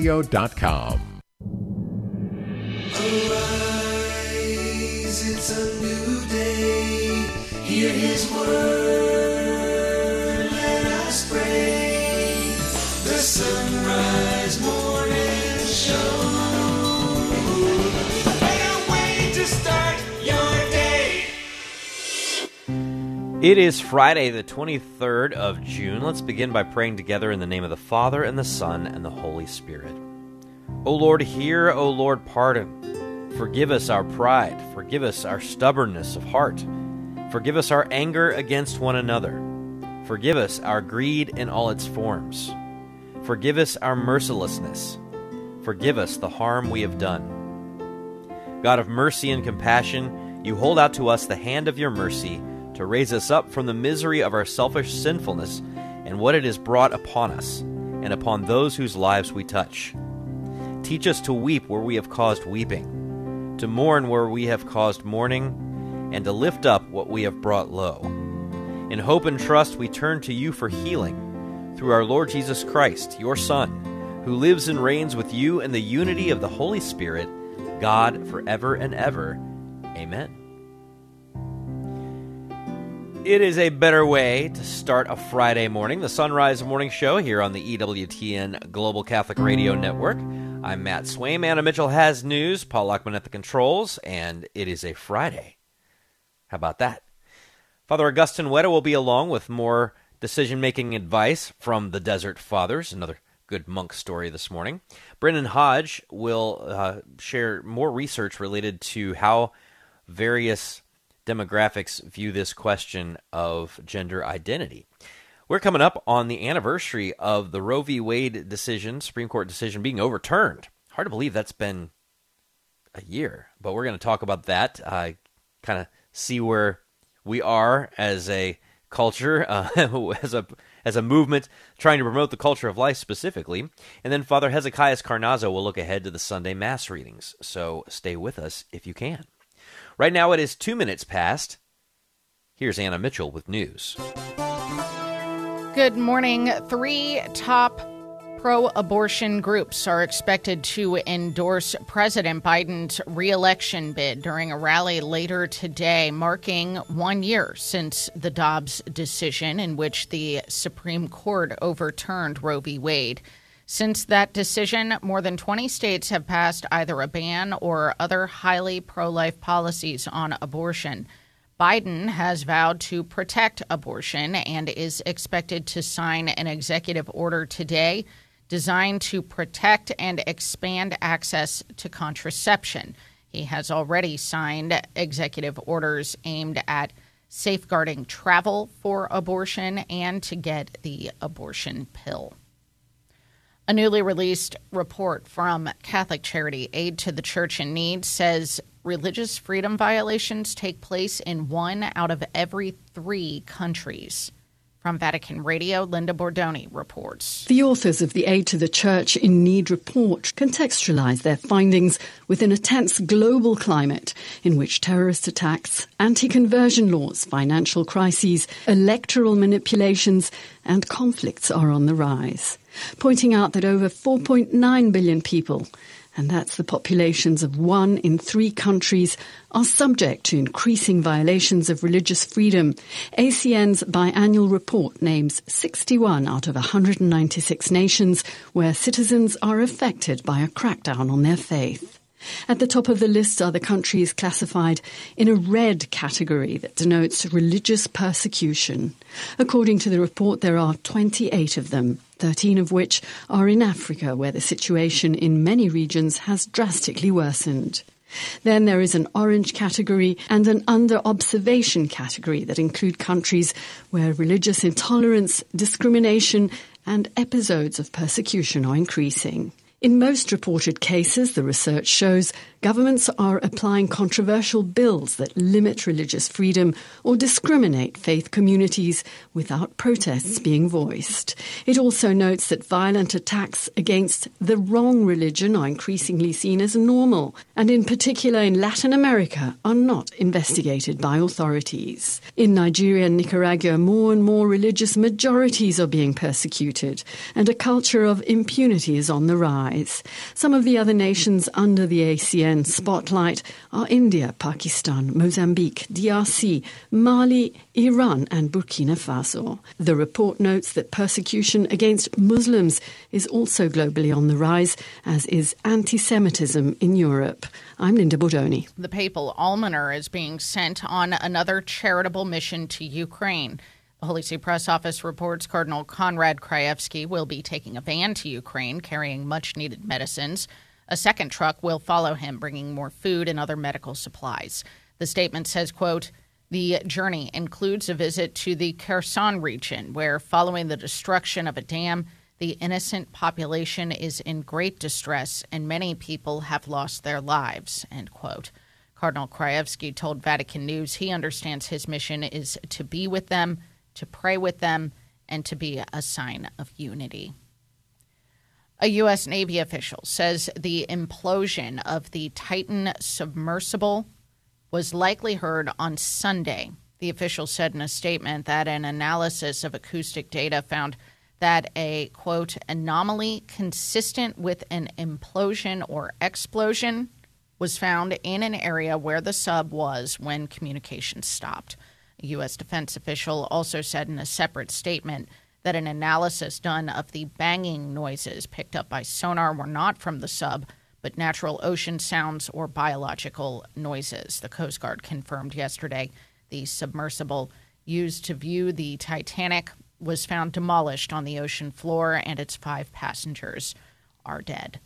Radio.com. Arise, it's a new day. Hear His word, let us pray. The sunrise morning show. What a way to start your day. It is Friday, the 23rd of June. Let's begin by praying together in the name of the Father, and the Son, and the Holy Spirit. O Lord, hear. O Lord, pardon. Forgive us our pride, forgive us our stubbornness of heart, forgive us our anger against one another, forgive us our greed in all its forms, forgive us our mercilessness, forgive us the harm we have done. God of mercy and compassion, you hold out to us the hand of your mercy to raise us up from the misery of our selfish sinfulness and what it has brought upon us and upon those whose lives we touch. Teach us to weep where we have caused weeping, to mourn where we have caused mourning, and to lift up what we have brought low. In hope and trust we turn to you for healing, through our Lord Jesus Christ, your Son, who lives and reigns with you in the unity of the Holy Spirit, God, forever and ever. Amen. It is a better way to start a Friday morning, the Sunrise Morning Show here on the EWTN Global Catholic Radio Network. I'm Matt Swaim. Anna Mitchell has news. Paul Lachman at the controls, and it is a Friday. How about that? Father Augustine Weta will be along with more decision-making advice from the Desert Fathers, another good monk story this morning. Brendan Hodge will share more research related to how various demographics view this question of gender identity. We're coming up on the anniversary of the Roe v. Wade decision, Supreme Court decision, being overturned. Hard to believe that's been a year, but we're going to talk about that, kind of see where we are as a culture, as a movement, trying to promote the culture of life specifically. And then Father Hezekias Carnazzo will look ahead to the Sunday Mass readings, so stay with us if you can. Right now it is 2 minutes past. Here's Anna Mitchell with news. Good morning. 3 top pro-abortion groups are expected to endorse President Biden's re-election bid during a rally later today, marking 1 year since the Dobbs decision in which the Supreme Court overturned Roe v. Wade. Since that decision, more than 20 states have passed either a ban or other highly pro-life policies on abortion. Biden has vowed to protect abortion and is expected to sign an executive order today designed to protect and expand access to contraception. He has already signed executive orders aimed at safeguarding travel for abortion and to get the abortion pill. A newly released report from Catholic charity Aid to the Church in Need says religious freedom violations take place in 1 out of every 3 countries. From Vatican Radio, Linda Bordoni reports. The authors of the Aid to the Church in Need report contextualize their findings within a tense global climate in which terrorist attacks, anti-conversion laws, financial crises, electoral manipulations, and conflicts are on the rise, pointing out that over 4.9 billion people, and that's the populations of 1 in 3 countries, are subject to increasing violations of religious freedom. ACN's biannual report names 61 out of 196 nations where citizens are affected by a crackdown on their faith. At the top of the list are the countries classified in a red category that denotes religious persecution. According to the report, there are 28 of them, 13 of which are in Africa, where the situation in many regions has drastically worsened. Then there is an orange category and an under-observation category that include countries where religious intolerance, discrimination, and episodes of persecution are increasing. In most reported cases, the research shows, governments are applying controversial bills that limit religious freedom or discriminate faith communities without protests being voiced. It also notes that violent attacks against the wrong religion are increasingly seen as normal, and in particular in Latin America are not investigated by authorities. In Nigeria and Nicaragua, more and more religious majorities are being persecuted, and a culture of impunity is on the rise. rise. Some of the other nations under the ACN spotlight are India, Pakistan, Mozambique, DRC, Mali, Iran and Burkina Faso. The report notes that persecution against Muslims is also globally on the rise, as is anti-Semitism in Europe. I'm Linda Bodoni. The Papal Almoner is being sent on another charitable mission to Ukraine. The Holy See Press Office reports Cardinal Konrad Krajewski will be taking a van to Ukraine carrying much-needed medicines. A second truck will follow him, bringing more food and other medical supplies. The statement says, quote, "The journey includes a visit to the Kherson region, where following the destruction of a dam, the innocent population is in great distress and many people have lost their lives," end quote. Cardinal Krajewski told Vatican News he understands his mission is to be with them, to pray with them, and to be a sign of unity. A U.S. Navy official says the implosion of the Titan submersible was likely heard on Sunday. The official said in a statement that an analysis of acoustic data found that a, quote, "anomaly consistent with an implosion or explosion was found in an area where the sub was when communications stopped." A U.S. defense official also said in a separate statement that an analysis done of the banging noises picked up by sonar were not from the sub, but natural ocean sounds or biological noises. The Coast Guard confirmed yesterday the submersible used to view the Titanic was found demolished on the ocean floor, and its 5 passengers are dead.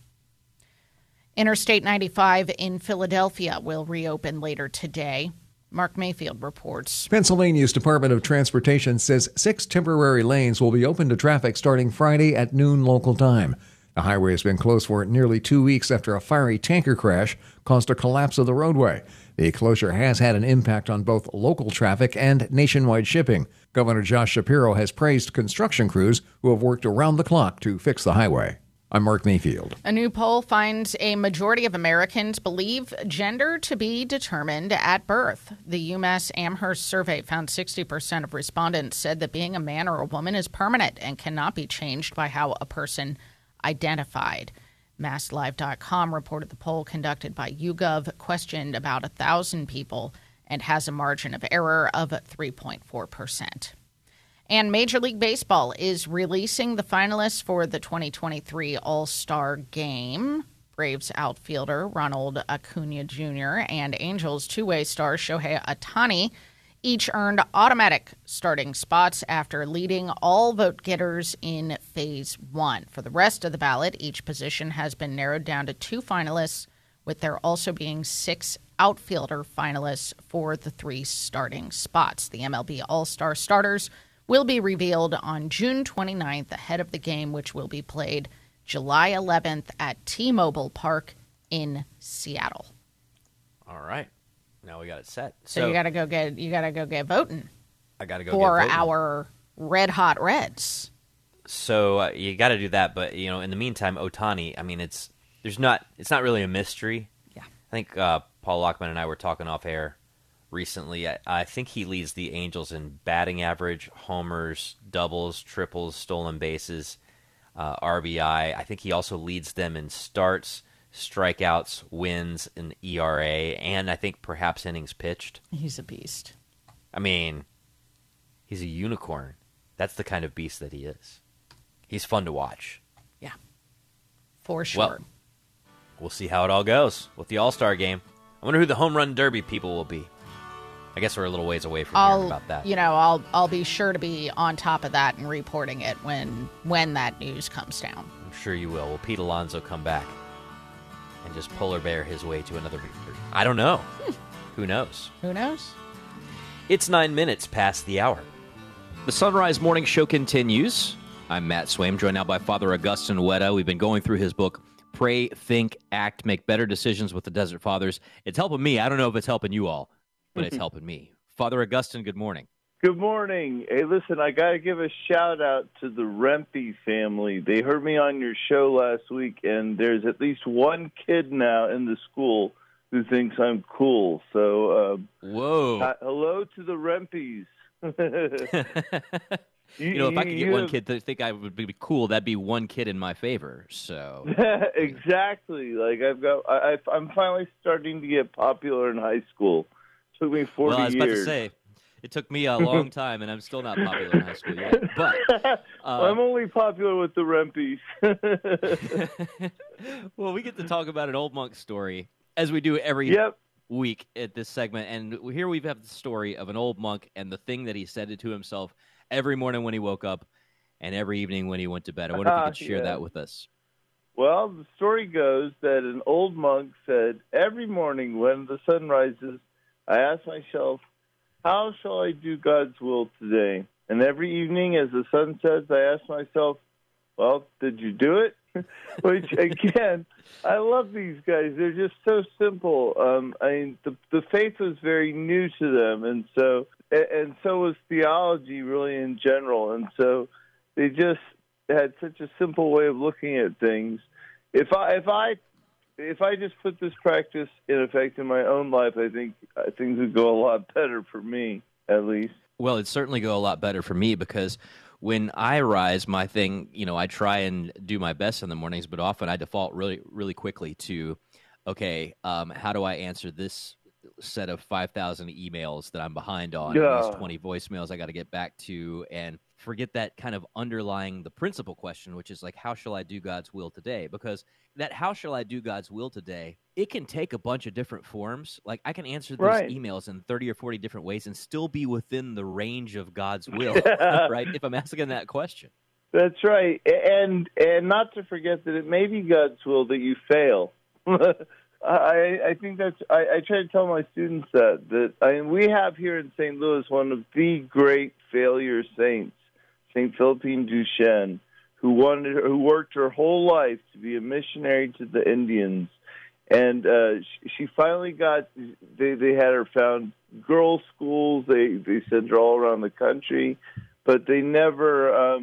Interstate 95 in Philadelphia will reopen later today. Mark Mayfield reports. Pennsylvania's Department of Transportation says 6 temporary lanes will be open to traffic starting Friday at noon local time. The highway has been closed for nearly 2 weeks after a fiery tanker crash caused a collapse of the roadway. The closure has had an impact on both local traffic and nationwide shipping. Governor Josh Shapiro has praised construction crews who have worked around the clock to fix the highway. I'm Mark Mayfield. A new poll finds a majority of Americans believe gender to be determined at birth. The UMass Amherst survey found 60% of respondents said that being a man or a woman is permanent and cannot be changed by how a person identified. MassLive.com reported the poll conducted by YouGov questioned about 1,000 people and has a margin of error of 3.4%. And Major League Baseball is releasing the finalists for the 2023 All-Star Game. Braves outfielder Ronald Acuna Jr. and Angels two-way star Shohei Ohtani each earned automatic starting spots after leading all vote-getters in Phase 1. For the rest of the ballot, each position has been narrowed down to 2 finalists, with there also being 6 outfielder finalists for the 3 starting spots. The MLB All-Star starters will be revealed on June 29th ahead of the game, which will be played July 11th at T-Mobile Park in Seattle. All right. Now we got it set. So you got to go get voting. I got to go for get voting. Our Red Hot Reds. So you got to do that, but you know, in the meantime, Ohtani, I mean, it's not really a mystery. Yeah. I think Paul Lachman and I were talking off air recently. I think he leads the Angels in batting average, homers, doubles, triples, stolen bases, RBI. I think he also leads them in starts, strikeouts, wins, and ERA, and I think perhaps innings pitched. He's a beast. I mean, he's a unicorn. That's the kind of beast that he is. He's fun to watch. Yeah, for sure. Well, we'll see how it all goes with the All-Star Game. I wonder who the Home Run Derby people will be. I guess we're a little ways away from hearing about that. You know, I'll be sure to be on top of that and reporting it when that news comes down. I'm sure you will. Will Pete Alonso come back and just polar bear his way to another victory? I don't know. Who knows? Who knows? It's 9 minutes past the hour. The Sunrise Morning Show continues. I'm Matt Swaim, joined now by Father Augustine Weta. We've been going through his book, Pray, Think, Act, Make Better Decisions with the Desert Fathers. It's helping me. I don't know if it's helping you all, but it's helping me. Father Augustine, good morning. Good morning. Hey, listen, I got to give a shout-out to the Rempe family. They heard me on your show last week, and there's at least one kid now in the school who thinks I'm cool. So, hello to the Rempes. You know, if I could get one kid to think I would be cool, that'd be one kid in my favor. So exactly. Like I'm finally starting to get popular in high school. It took me 40 years. Well, I was about to say, it took me a long time, and I'm still not popular in high school yet. But well, I'm only popular with the Rempies. Well, we get to talk about an old monk story, as we do every week at this segment. And here we have the story of an old monk and the thing that he said to himself every morning when he woke up and every evening when he went to bed. I wonder if you could share that with us. Well, the story goes that an old monk said, "Every morning when the sun rises, I ask myself, how shall I do God's will today? And every evening as the sun sets, I ask myself, well, did you do it?" Which, again, I love these guys. They're just so simple. I mean, the faith was very new to them, and so was theology really in general. And so they just had such a simple way of looking at things. If I just put this practice in effect in my own life, I think things would go a lot better for me, at least. Well, it'd certainly go a lot better for me because when I rise, my thing, you know, I try and do my best in the mornings, but often I default really, really quickly to, okay, how do I answer this set of 5,000 emails that I'm behind on, and these 20 voicemails I got to get back to, and forget that kind of underlying the principal question, which is like, how shall I do God's will today? Because that how shall I do God's will today, it can take a bunch of different forms. Like I can answer these emails in 30 or 40 different ways and still be within the range of God's will, right? If I'm asking that question. That's right. And not to forget that it may be God's will that you fail. I think that's, I try to tell my students that I mean, we have here in St. Louis one of the great failure saints, St. Philippine Duchenne, who worked her whole life to be a missionary to the Indians. And she finally got, they had her found girls' schools. They sent her all around the country, but they never,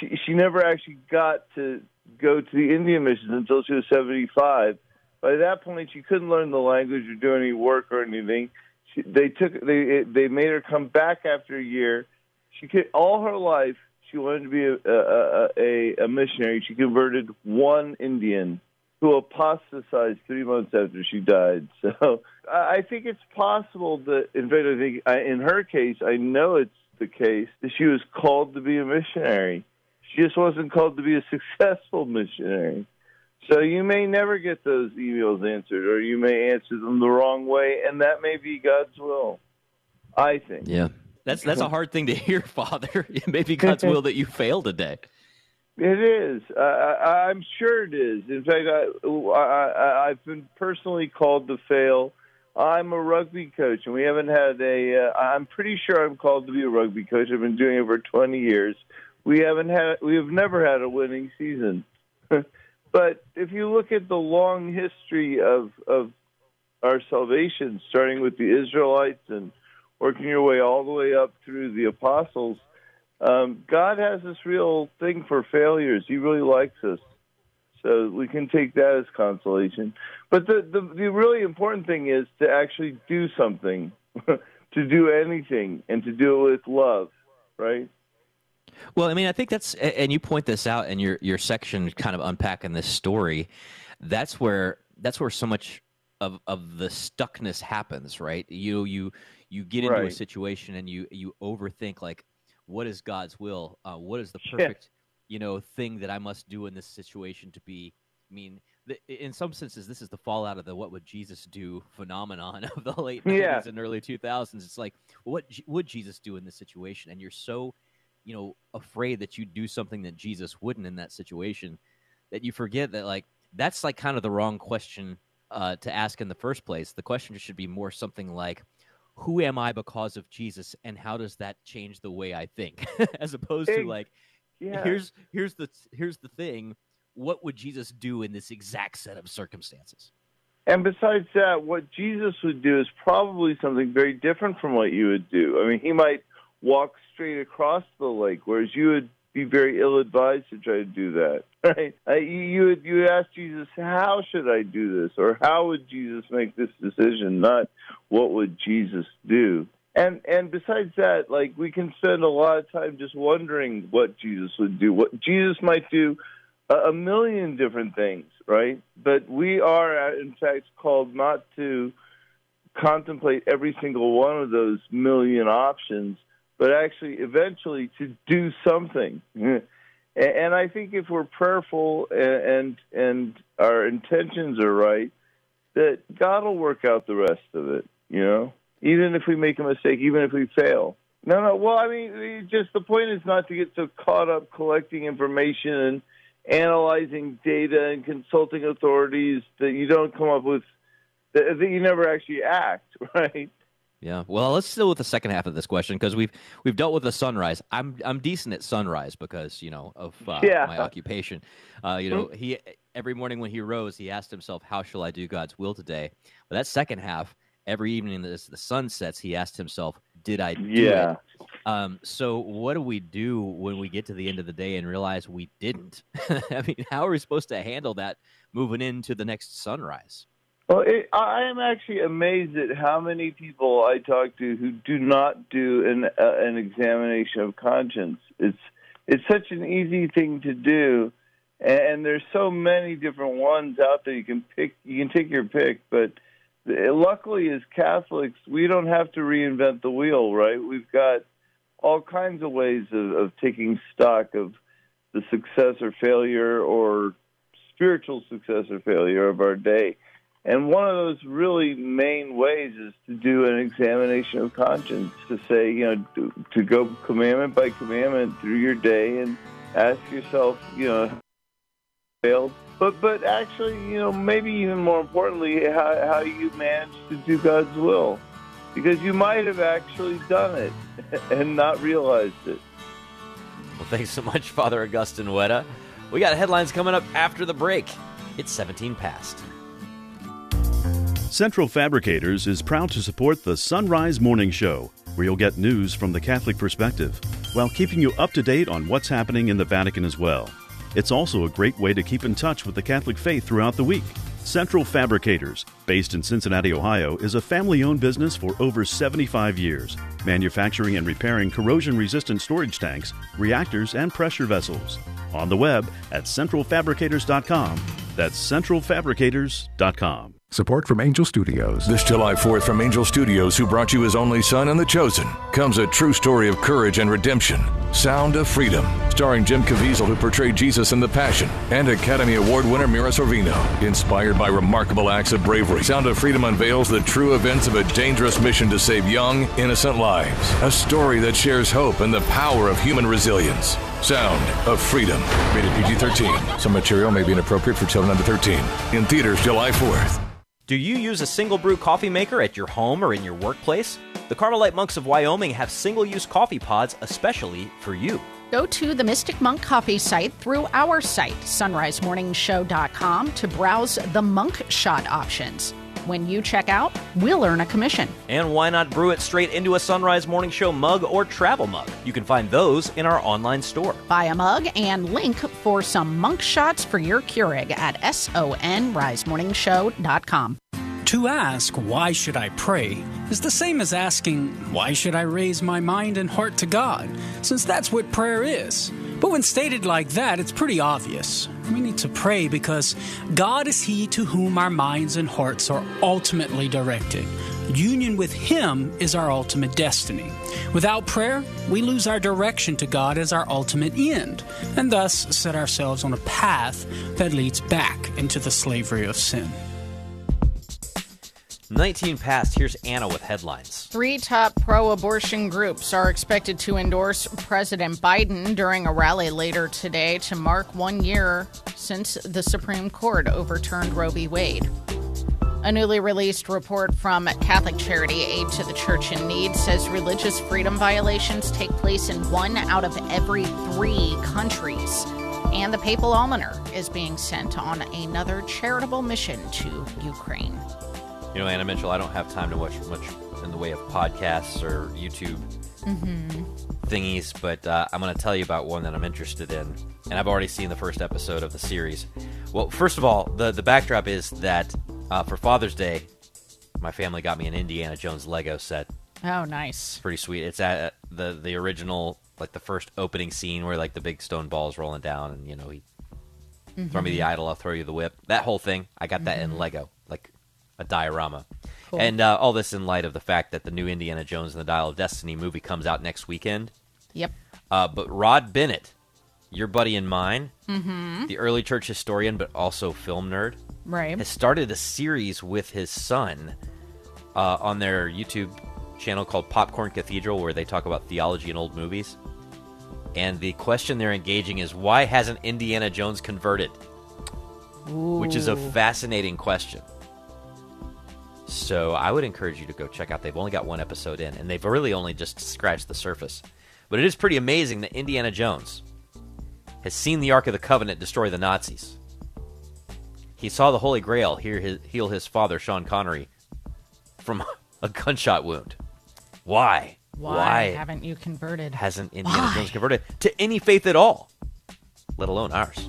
she never actually got to go to the Indian missions until she was 75. By that point, she couldn't learn the language or do any work or anything. They made her come back after a year. She could, all her life, she wanted to be a missionary. She converted one Indian who apostatized 3 months after she died. So I think it's possible that, in fact, I think in her case, I know it's the case, that she was called to be a missionary. She just wasn't called to be a successful missionary. So you may never get those emails answered, or you may answer them the wrong way, and that may be God's will, I think. Yeah. That's a hard thing to hear, Father. It may be God's will that you fail today. It is. I'm sure it is. In fact, I've been personally called to fail. I'm a rugby coach, and we haven't had I'm pretty sure I'm called to be a rugby coach. I've been doing it for 20 years. We have never had a winning season. But if you look at the long history of our salvation, starting with the Israelites and working your way all the way up through the apostles, God has this real thing for failures. He really likes us. So we can take that as consolation. But the really important thing is to actually do something, to do anything, and to do it with love, right? Well, I mean, I think that's, and you point this out in your section kind of unpacking this story, that's where so much of the stuckness happens, right? You get into a situation and you overthink, like, what is God's will? What is the perfect, thing that I must do in this situation to be, I mean, in some senses, this is the fallout of the what would Jesus do phenomenon of the late 90s and early 2000s. It's like, what would Jesus do in this situation? And you're so afraid that you do something that Jesus wouldn't in that situation, that you forget that, like, that's like kind of the wrong question to ask in the first place. The question should be more something like, who am I because of Jesus, and how does that change the way I think? As opposed to like, here's the thing, what would Jesus do in this exact set of circumstances? And besides that, what Jesus would do is probably something very different from what you would do. I mean, he might walk straight across the lake, whereas you would be very ill-advised to try to do that, right? You would ask Jesus, how should I do this? Or how would Jesus make this decision? Not what would Jesus do? And besides that, like, we can spend a lot of time just wondering what Jesus would do. What Jesus might do, a million different things, right? But we are, in fact, called not to contemplate every single one of those million options, but actually eventually to do something. And I think if we're prayerful and our intentions are right, that God will work out the rest of it, you know? Even if we make a mistake, even if we fail. No, well, I mean, just the point is not to get so caught up collecting information and analyzing data and consulting authorities that you don't come up with, that you never actually act, right? Yeah, well, let's deal with the second half of this question because we've dealt with the sunrise. I'm decent at sunrise because of my occupation. He every morning when he rose, he asked himself, "How shall I do God's will today?" But that second half, every evening as the sun sets, he asked himself, "Did I do it?" So what do we do when we get to the end of the day and realize we didn't? I mean, how are we supposed to handle that moving into the next sunrise? Well, I am actually amazed at how many people I talk to who do not do an examination of conscience. It's such an easy thing to do, and there's so many different ones out there. You can take your pick, but luckily as Catholics, we don't have to reinvent the wheel, right? We've got all kinds of ways of taking stock of the success or failure or spiritual success or failure of our day. And one of those really main ways is to do an examination of conscience, to say, to go commandment by commandment through your day and ask yourself, failed. But actually, maybe even more importantly, how you managed to do God's will. Because you might have actually done it and not realized it. Well, thanks so much, Father Augustine Weta. We got headlines coming up after the break. It's 17 past. Central Fabricators is proud to support the Sunrise Morning Show, where you'll get news from the Catholic perspective, while keeping you up to date on what's happening in the Vatican as well. It's also a great way to keep in touch with the Catholic faith throughout the week. Central Fabricators, based in Cincinnati, Ohio, is a family-owned business for over 75 years, manufacturing and repairing corrosion-resistant storage tanks, reactors, and pressure vessels. On the web at centralfabricators.com. That's centralfabricators.com. Support from Angel Studios. This July 4th from Angel Studios, who brought you His Only Son and The Chosen, comes a true story of courage and redemption, Sound of Freedom, starring Jim Caviezel, who portrayed Jesus in The Passion, and Academy Award winner Mira Sorvino. Inspired by remarkable acts of bravery, Sound of Freedom unveils the true events of a dangerous mission to save young, innocent lives. A story that shares hope and the power of human resilience. Sound of Freedom. Rated PG-13. Some material may be inappropriate for children under 13. In theaters July 4th. Do you use a single brew coffee maker at your home or in your workplace? The Carmelite Monks of Wyoming have single-use coffee pods especially for you. Go to the Mystic Monk Coffee site through our site, sunrisemorningshow.com, to browse the monk shot options. When you check out, we'll earn a commission. And why not brew it straight into a Sunrise Morning Show mug or travel mug? You can find those in our online store. Buy a mug and link for some monk shots for your Keurig at sonrisemorningshow.com. To ask, why should I pray, is the same as asking, why should I raise my mind and heart to God, since that's what prayer is. But when stated like that, it's pretty obvious. We need to pray because God is He to whom our minds and hearts are ultimately directed. Union with Him is our ultimate destiny. Without prayer, we lose our direction to God as our ultimate end, and thus set ourselves on a path that leads back into the slavery of sin. 19 past, here's Anna with headlines. 3 top pro-abortion groups are expected to endorse President Biden during a rally later today to mark 1 year since the Supreme Court overturned Roe v. Wade. A newly released report from Catholic charity Aid to the Church in Need says religious freedom violations take place in 1 out of every 3 countries. And the Papal Almoner is being sent on another charitable mission to Ukraine. Anna Mitchell, I don't have time to watch much in the way of podcasts or YouTube thingies, but I'm going to tell you about one that I'm interested in, and I've already seen the first episode of the series. Well, first of all, the backdrop is that for Father's Day, my family got me an Indiana Jones Lego set, Oh, nice. Pretty sweet. It's at the original, like the first opening scene where like the big stone ball's rolling down and, you know, he throw me the idol, I'll throw you the whip. That whole thing. I got that in Lego, like a diorama. Cool. And all this in light of the fact that the new Indiana Jones and the Dial of Destiny movie comes out next weekend. Yep. But Rod Bennett, your buddy and mine, the early church historian but also film nerd, right, has started a series with his son on their YouTube channel called Popcorn Cathedral, where they talk about theology and old movies. And the question they're engaging is, why hasn't Indiana Jones converted? Ooh. Which is a fascinating question. So I would encourage you to go check out. They've only got one episode in, and they've really only just scratched the surface. But it is pretty amazing that Indiana Jones has seen the Ark of the Covenant destroy the Nazis. He saw the Holy Grail heal his father, Sean Connery, from a gunshot wound. Why? Why haven't you converted? Hasn't Indiana Jones converted to any faith at all, let alone ours?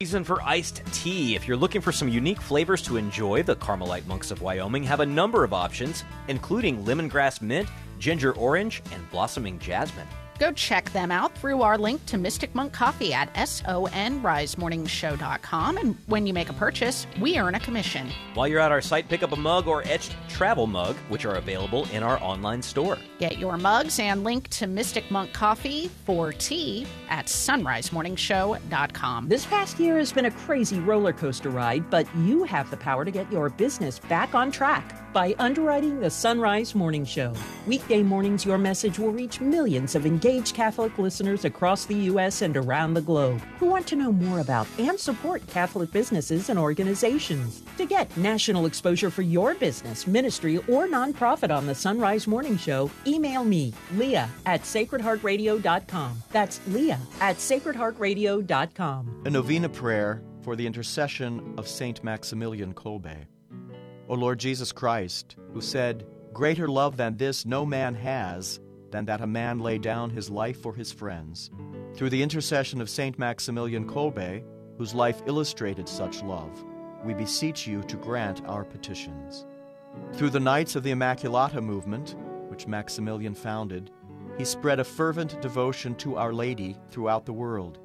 Season for iced tea. If you're looking for some unique flavors to enjoy, the Carmelite Monks of Wyoming have a number of options, including lemongrass mint, ginger orange, and blossoming jasmine. Go check them out through our link to Mystic Monk Coffee at sonrisemorningshow.com. And when you make a purchase, we earn a commission. While you're at our site, pick up a mug or etched travel mug, which are available in our online store. Get your mugs and link to Mystic Monk Coffee for tea at sunrisemorningshow.com. This past year has been a crazy roller coaster ride, but you have the power to get your business back on track by underwriting the Sunrise Morning Show. Weekday mornings, your message will reach millions of engaged Catholic listeners across the U.S. and around the globe who want to know more about and support Catholic businesses and organizations. To get national exposure for your business, ministry, or nonprofit on the Sunrise Morning Show, email me, Leah, at sacredheartradio.com. That's Leah at sacredheartradio.com. A novena prayer for the intercession of St. Maximilian Kolbe. O Lord Jesus Christ, who said, "Greater love than this no man has, than that a man lay down his life for his friends." Through the intercession of St. Maximilian Kolbe, whose life illustrated such love, we beseech you to grant our petitions. Through the Knights of the Immaculata movement, which Maximilian founded, he spread a fervent devotion to Our Lady throughout the world.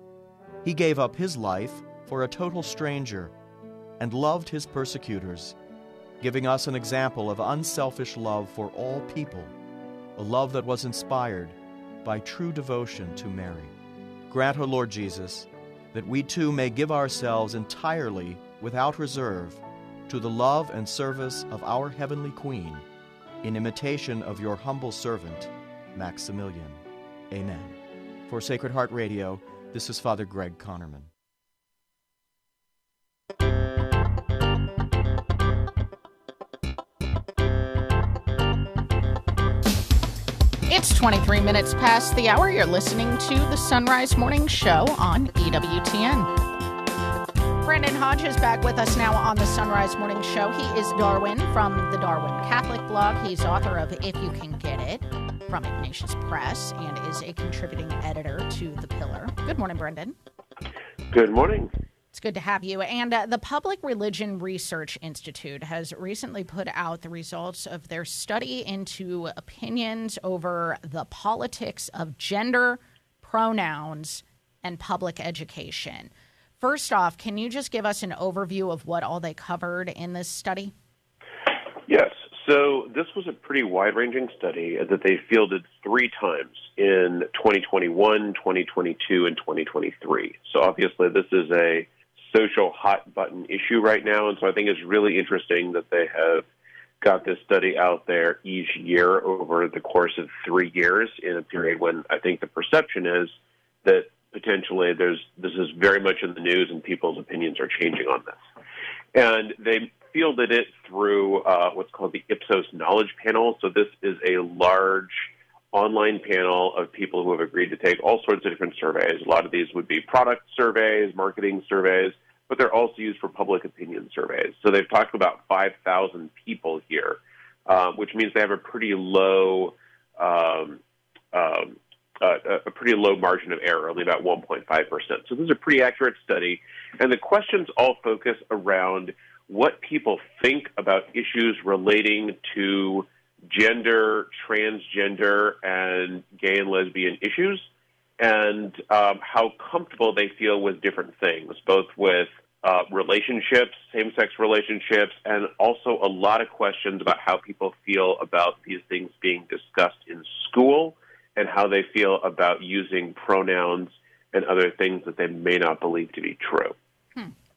He gave up his life for a total stranger and loved his persecutors, giving us an example of unselfish love for all people, a love that was inspired by true devotion to Mary. Grant, O Lord Jesus, that we too may give ourselves entirely, without reserve, to the love and service of our Heavenly Queen, in imitation of your humble servant, Maximilian. Amen. For Sacred Heart Radio, this is Father Greg Connerman. It's 23 minutes past the hour. You're listening to the Sunrise Morning Show on EWTN. Brendan Hodge is back with us now on the Sunrise Morning Show. He is Darwin from the Darwin Catholic blog. He's author of If You Can Get It from Ignatius Press and is a contributing editor to The Pillar. Good morning, Brendan. Good morning. It's good to have you. And the Public Religion Research Institute has recently put out the results of their study into opinions over the politics of gender, pronouns, and public education. First off, can you just give us an overview of what all they covered in this study? Yes. So this was a pretty wide-ranging study that they fielded three times in 2021, 2022, and 2023. So obviously this is a social hot-button issue right now, and so I think it's really interesting that they have got this study out there each year over the course of 3 years in a period when I think the perception is that potentially this is very much in the news and people's opinions are changing on this. And they fielded it through what's called the Ipsos Knowledge Panel. So this is a large online panel of people who have agreed to take all sorts of different surveys. A lot of these would be product surveys, marketing surveys, but they're also used for public opinion surveys. So they've talked about 5,000 people here, which means they have a pretty low margin of error, only about 1.5%. So this is a pretty accurate study. And the questions all focus around what people think about issues relating to gender, transgender, and gay and lesbian issues, and how comfortable they feel with different things, both with relationships, same-sex relationships, and also a lot of questions about how people feel about these things being discussed in school and how they feel about using pronouns and other things that they may not believe to be true.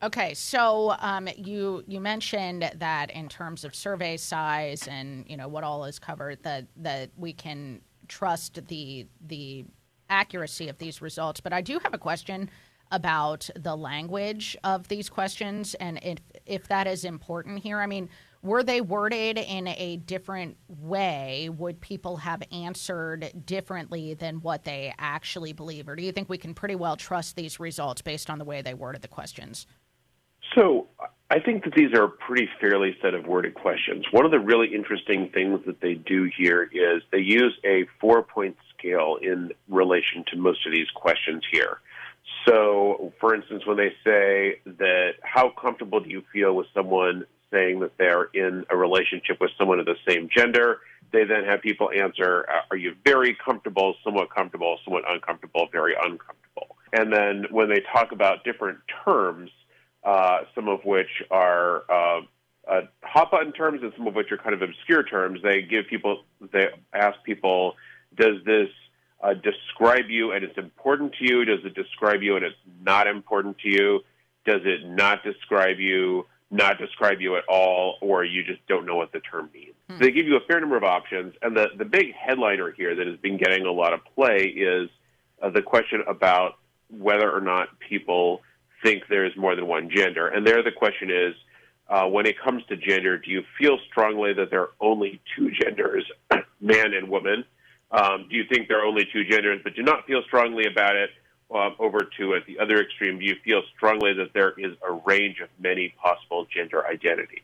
Okay, so you mentioned that in terms of survey size and, you know, what all is covered, that we can trust the accuracy of these results. But I do have a question about the language of these questions and if that is important here. I mean, were they worded in a different way? Would people have answered differently than what they actually believe? Or do you think we can pretty well trust these results based on the way they worded the questions? So I think that these are a pretty fairly set of worded questions. One of the really interesting things that they do here is they use a 4-point scale in relation to most of these questions here. So, for instance, when they say that how comfortable do you feel with someone saying that they're in a relationship with someone of the same gender, they then have people answer, are you very comfortable, somewhat uncomfortable, very uncomfortable? And then when they talk about different terms, some of which are hot button terms and some of which are kind of obscure terms. They ask people, does this describe you and it's important to you? Does it describe you and it's not important to you? Does it not describe you at all, or you just don't know what the term means? So they give you a fair number of options, and the big headliner here that has been getting a lot of play is the question about whether or not people think there is more than one gender. And there the question is, when it comes to gender, do you feel strongly that there are only two genders, man and woman? Do you think there are only two genders but do not feel strongly about it? Over to at the other extreme, do you feel strongly that there is a range of many possible gender identities?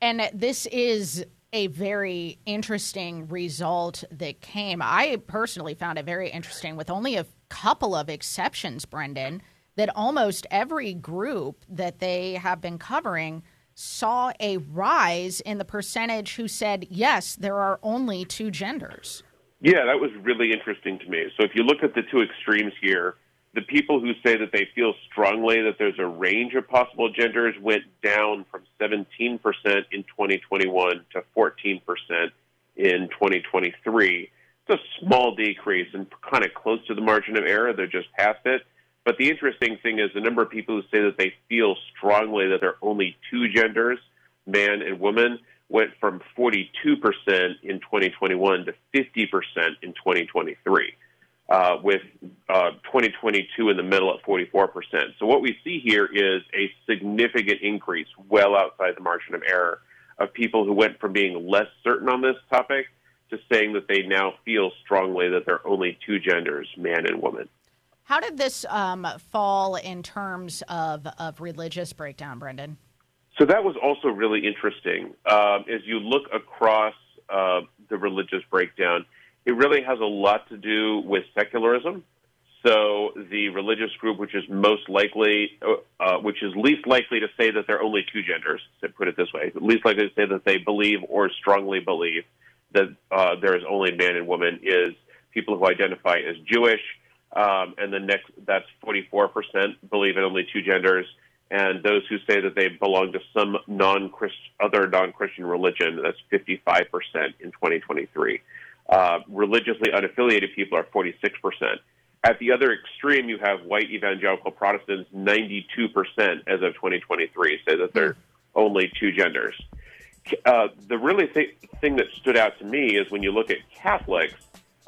And this is a very interesting result that came. I personally found it very interesting, with only a couple of exceptions, Brendan, that almost every group that they have been covering saw a rise in the percentage who said, yes, there are only two genders. Yeah, that was really interesting to me. So if you look at the two extremes here, the people who say that they feel strongly that there's a range of possible genders went down from 17% in 2021 to 14% in 2023. It's a small decrease and kind of close to the margin of error. They're just past it. But the interesting thing is the number of people who say that they feel strongly that there are only two genders, man and woman, went from 42% in 2021 to 50% in 2023, with 2022 in the middle at 44%. So what we see here is a significant increase, well outside the margin of error, of people who went from being less certain on this topic to saying that they now feel strongly that there are only two genders, man and woman. How did this fall in terms of religious breakdown, Brendan? So that was also really interesting. As you look across the religious breakdown, it really has a lot to do with secularism. So the religious group, which is least likely to say that there are only two genders, to put it this way, least likely to say that they believe or strongly believe that there is only man and woman, is people who identify as Jewish, and the next, that's 44% believe in only two genders. And those who say that they belong to some other non-Christian religion, that's 55% in 2023. Religiously unaffiliated people are 46%. At the other extreme, you have white evangelical Protestants, 92% as of 2023, say that there are only two genders. The really thing that stood out to me is when you look at Catholics,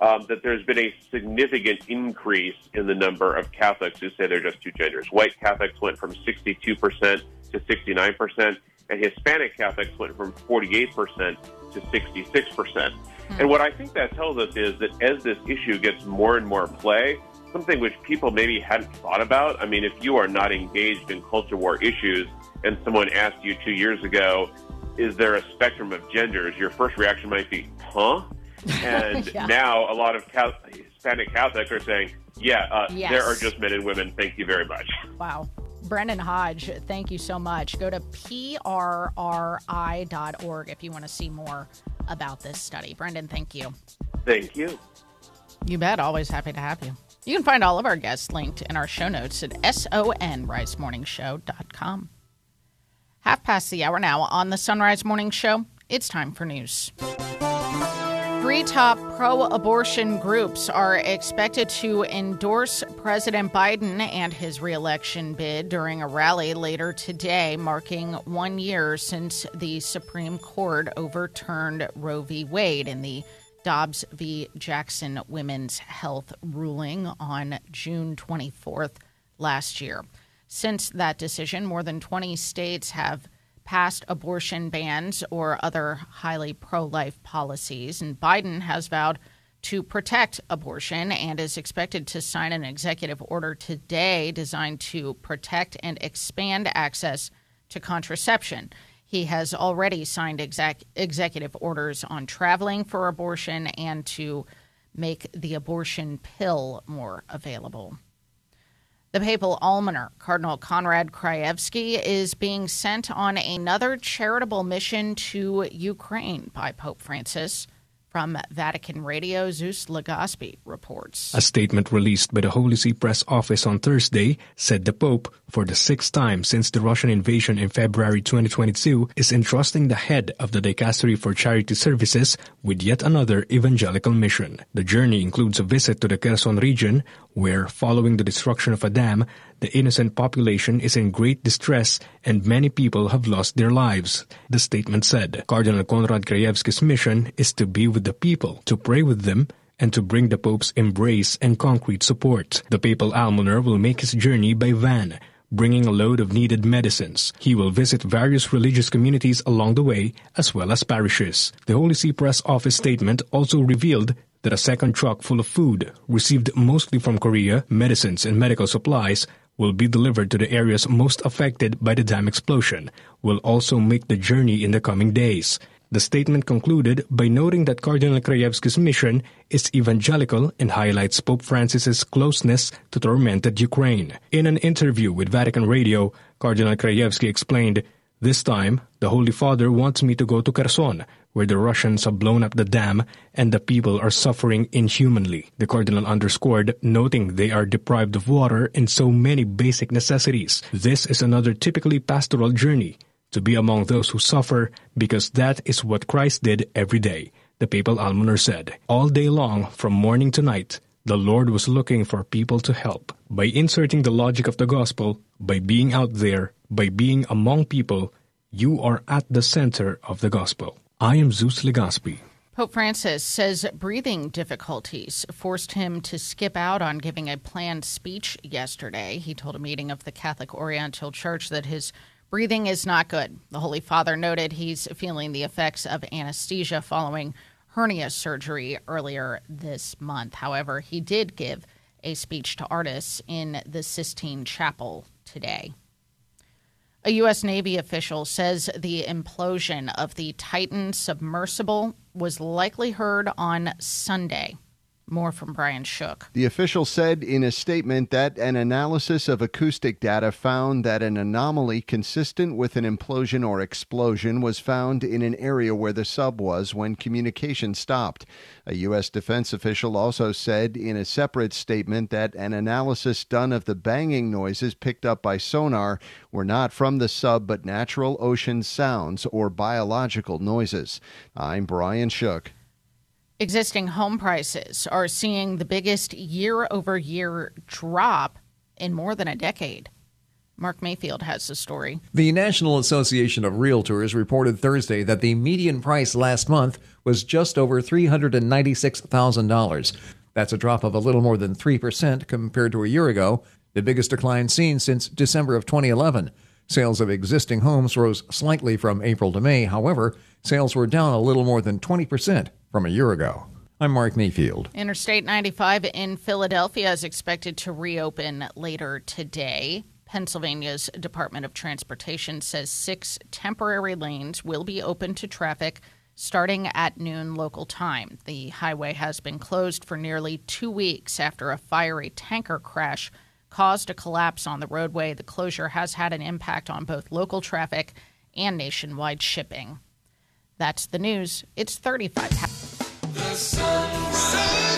that there's been a significant increase in the number of Catholics who say they're just two genders. White Catholics went from 62% to 69%, and Hispanic Catholics went from 48% to 66%. And what I think that tells us is that as this issue gets more and more play, something which people maybe hadn't thought about. I mean, if you are not engaged in culture war issues and someone asked you 2 years ago, is there a spectrum of genders? Your first reaction might be, huh? And now a lot of Hispanic Catholics are saying, there are just men and women. Thank you very much. Wow. Brendan Hodge, thank you so much. Go to prri.org if you want to see more about this study. Brendan, thank you. Thank you. You bet. Always happy to have you. You can find all of our guests linked in our show notes at sonrisemorningshow.com. 12:30 now on the Sunrise Morning Show. It's time for news. 3 top pro-abortion groups are expected to endorse President Biden and his reelection bid during a rally later today, marking 1 year since the Supreme Court overturned Roe v. Wade in the Dobbs v. Jackson women's health ruling on June 24th last year. Since that decision, more than 20 states have passed abortion bans or other highly pro-life policies, and Biden has vowed to protect abortion and is expected to sign an executive order today designed to protect and expand access to contraception. He has already signed executive orders on traveling for abortion and to make the abortion pill more available. The papal almoner, Cardinal Konrad Krajewski, is being sent on another charitable mission to Ukraine by Pope Francis. From Vatican Radio, Zeus Legaspi reports. A statement released by the Holy See Press Office on Thursday said the Pope, for the 6th time since the Russian invasion in February 2022, is entrusting the head of the Dicastery for Charity Services with yet another evangelical mission. The journey includes a visit to the Kherson region, where, following the destruction of a dam, the innocent population is in great distress and many people have lost their lives, the statement said. Cardinal Konrad Krajewski's mission is to be with the people, to pray with them, and to bring the Pope's embrace and concrete support. The papal almoner will make his journey by van, bringing a load of needed medicines. He will visit various religious communities along the way, as well as parishes. The Holy See Press Office statement also revealed that a second truck full of food, received mostly from Korea, medicines and medical supplies, will be delivered to the areas most affected by the dam explosion, will also make the journey in the coming days. The statement concluded by noting that Cardinal Krajewski's mission is evangelical and highlights Pope Francis's closeness to tormented Ukraine. In an interview with Vatican Radio, Cardinal Krajewski explained, "This time, the Holy Father wants me to go to Kherson, where the Russians have blown up the dam and the people are suffering inhumanly." The cardinal underscored, noting they are deprived of water and so many basic necessities. This is another typically pastoral journey, to be among those who suffer, because that is what Christ did every day, the papal almoner said. All day long, from morning to night, the Lord was looking for people to help. By inserting the logic of the gospel, by being out there, by being among people, you are at the center of the gospel. I am Zeus Legaspi. Pope Francis says breathing difficulties forced him to skip out on giving a planned speech yesterday. He told a meeting of the Catholic Oriental Church that his breathing is not good. The Holy Father noted he's feeling the effects of anesthesia following hernia surgery earlier this month. However, he did give a speech to artists in the Sistine Chapel today. A U.S. Navy official says the implosion of the Titan submersible was likely heard on Sunday. More from Brian Shook. The official said in a statement that an analysis of acoustic data found that an anomaly consistent with an implosion or explosion was found in an area where the sub was when communication stopped. A U.S. defense official also said in a separate statement that an analysis done of the banging noises picked up by sonar were not from the sub but natural ocean sounds or biological noises. I'm Brian Shook. Existing home prices are seeing the biggest year-over-year drop in more than a decade. Mark Mayfield has the story. The National Association of Realtors reported Thursday that the median price last month was just over $396,000. That's a drop of a little more than 3% compared to a year ago, the biggest decline seen since December of 2011. Sales of existing homes rose slightly from April to May. However, sales were down a little more than 20% from a year ago. I'm Mark Mayfield. Interstate 95 in Philadelphia is expected to reopen later today. Pennsylvania's Department of Transportation says 6 temporary lanes will be open to traffic starting at noon local time. The highway has been closed for nearly 2 weeks after a fiery tanker crash caused a collapse on the roadway. The closure has had an impact on both local traffic and nationwide shipping. That's the news. It's 35 The Sunrise.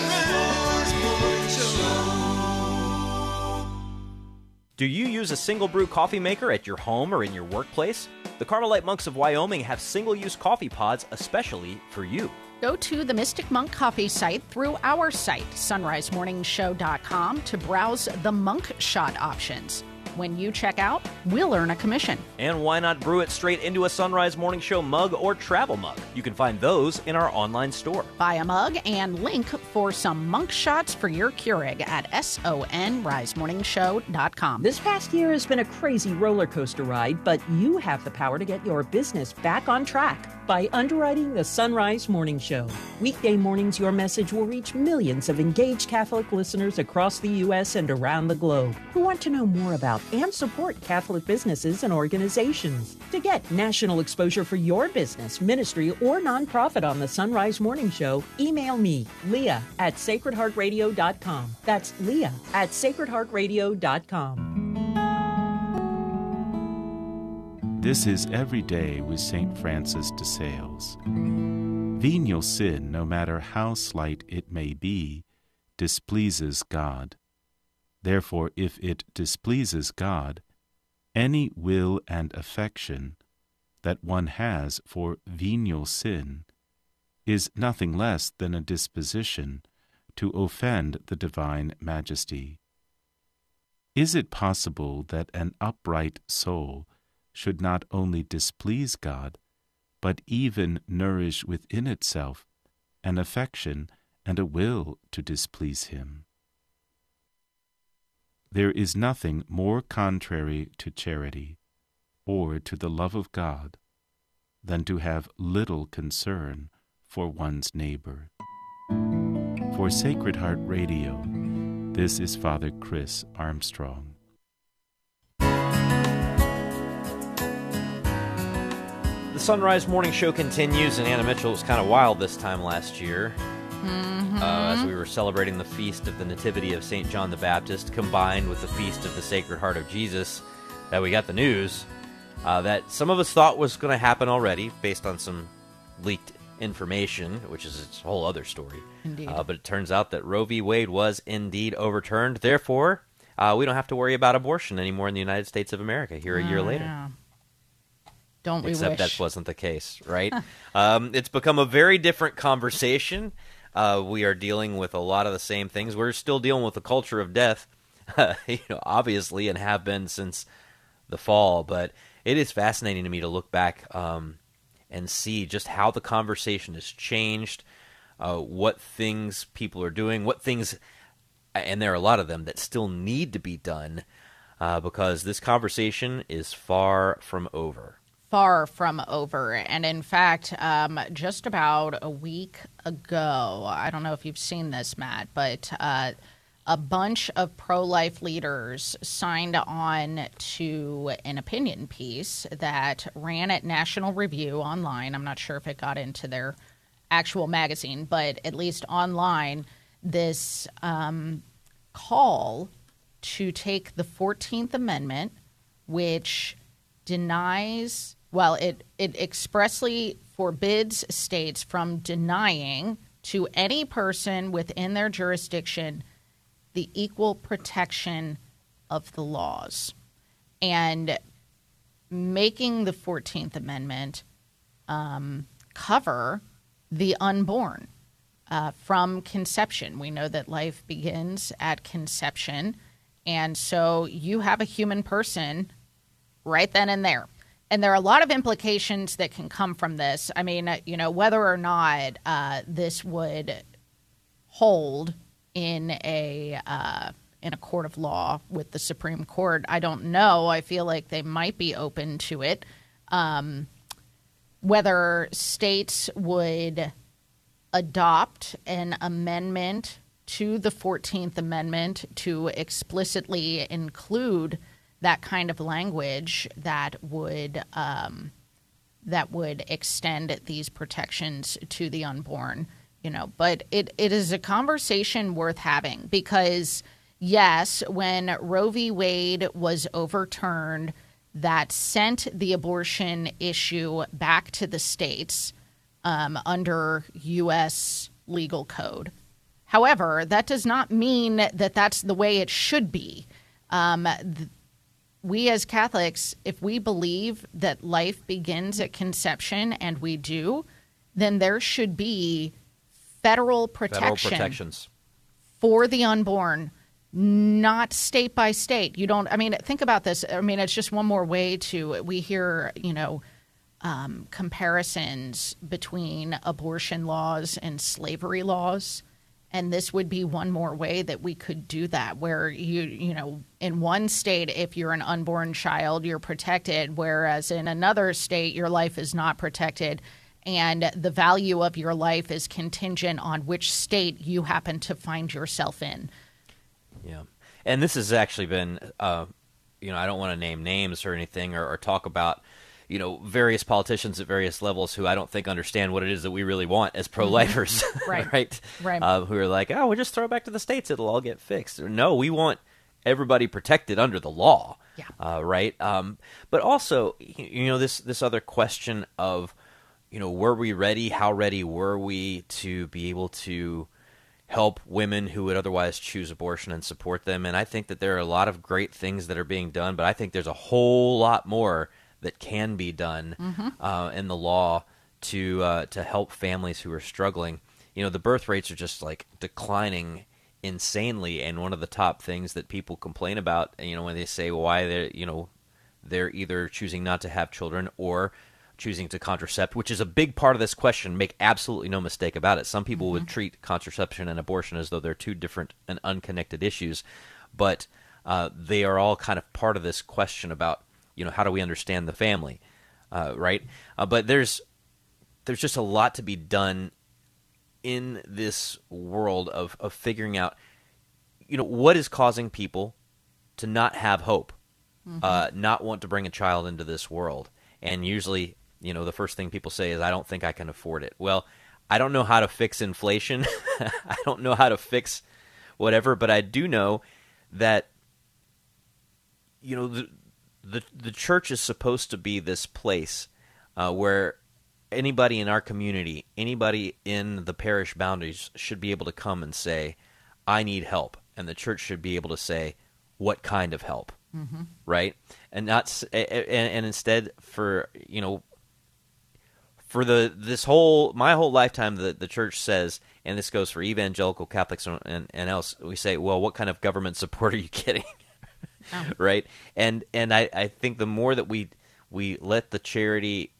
Do you use a single brew coffee maker at your home or in your workplace? The Carmelite Monks of Wyoming have single-use coffee pods especially for you. Go to the Mystic Monk Coffee site through our site, sunrisemorningshow.com, to browse the monk shot options. When you check out, we'll earn a commission. And why not brew it straight into a Sunrise Morning Show mug or travel mug? You can find those in our online store. Buy a mug and link for some monk shots for your Keurig at sonrisemorningshow.com. This past year has been a crazy roller coaster ride, but you have the power to get your business back on track by underwriting the Sunrise Morning Show. Weekday mornings, your message will reach millions of engaged Catholic listeners across the U.S. and around the globe who want to know more about and support Catholic businesses and organizations. To get national exposure for your business, ministry, or nonprofit on the Sunrise Morning Show, email me, Leah, at sacredheartradio.com. That's Leah at sacredheartradio.com. This is Every Day with St. Francis de Sales. Venial sin, no matter how slight it may be, displeases God. Therefore, if it displeases God, any will and affection that one has for venial sin is nothing less than a disposition to offend the divine majesty. Is it possible that an upright soul should not only displease God, but even nourish within itself an affection and a will to displease Him? There is nothing more contrary to charity or to the love of God than to have little concern for one's neighbor. For Sacred Heart Radio, this is Father Chris Armstrong. The Sunrise Morning Show continues, and Anna Mitchell was kind of wild this time last year, as we were celebrating the Feast of the Nativity of St. John the Baptist, combined with the Feast of the Sacred Heart of Jesus, that we got the news that some of us thought was going to happen already, based on some leaked information, which is a whole other story. Indeed. But it turns out that Roe v. Wade was indeed overturned. Therefore, we don't have to worry about abortion anymore in the United States of America here a year later. Yeah. Don't we wish? Except that wasn't the case, right? It's become a very different conversation. We are dealing with a lot of the same things. We're still dealing with the culture of death, obviously, and have been since the fall. But it is fascinating to me to look back and see just how the conversation has changed, what things people are doing, what things, and there are a lot of them that still need to be done because this conversation is far from over. Far from over. And in fact, just about a week ago, I don't know if you've seen this, Matt, but a bunch of pro-life leaders signed on to an opinion piece that ran at National Review online. I'm not sure if it got into their actual magazine, but at least online, this call to take the 14th Amendment, which denies... Well, it expressly forbids states from denying to any person within their jurisdiction the equal protection of the laws. And making the 14th Amendment cover the unborn from conception. We know that life begins at conception. And so you have a human person right then and there. And there are a lot of implications that can come from this. I mean, you know, whether or not this would hold in a court of law with the Supreme Court, I don't know. I feel like they might be open to it. Whether states would adopt an amendment to the 14th Amendment to explicitly include that kind of language that would extend these protections to the unborn, you know. But it is a conversation worth having because yes, when Roe v. Wade was overturned, that sent the abortion issue back to the states under U.S. legal code. However, that does not mean that that's the way it should be. We as Catholics, if we believe that life begins at conception, and we do, then there should be federal protections for the unborn, not state by state. You don't, I mean, think about this. I mean, it's just one more way to, we hear, you know, comparisons between abortion laws and slavery laws. And this would be one more way that we could do that, where you know, in one state, if you're an unborn child, you're protected, whereas in another state, your life is not protected. And the value of your life is contingent on which state you happen to find yourself in. Yeah. And this has actually been, you know, I don't want to name names or anything or talk about, you know, various politicians at various levels who I don't think understand what it is that we really want as pro-lifers, right? Who are like, oh, we'll just throw it back to the states. It'll all get fixed. Or, no, we want everybody protected under the law, right? But also, you know, this other question of, you know, were we ready? How ready were we to be able to help women who would otherwise choose abortion and support them? And I think that there are a lot of great things that are being done, but I think there's a whole lot more that can be done in the law to help families who are struggling. You know, the birth rates are just like declining insanely, and one of the top things that people complain about, you know, when they say why they're, you know, they're either choosing not to have children or choosing to contracept, which is a big part of this question. Make absolutely no mistake about it. Some people would treat contraception and abortion as though they're two different and unconnected issues, but they are all kind of part of this question about, you know, how do we understand the family, right? But there's just a lot to be done in this world of figuring out, you know, what is causing people to not have hope, not want to bring a child into this world. And usually, you know, the first thing people say is, I don't think I can afford it. Well, I don't know how to fix inflation. I don't know how to fix whatever, but I do know that, you know, the church is supposed to be this place where anybody in our community, anybody in the parish boundaries should be able to come and say, I need help. And the church should be able to say, what kind of help? Right? And not, and instead for, you know, for my whole lifetime, the church says, and this goes for evangelical Catholics and else, we say, well, what kind of government support are you getting? Oh. Right. And I think the more that we let the charity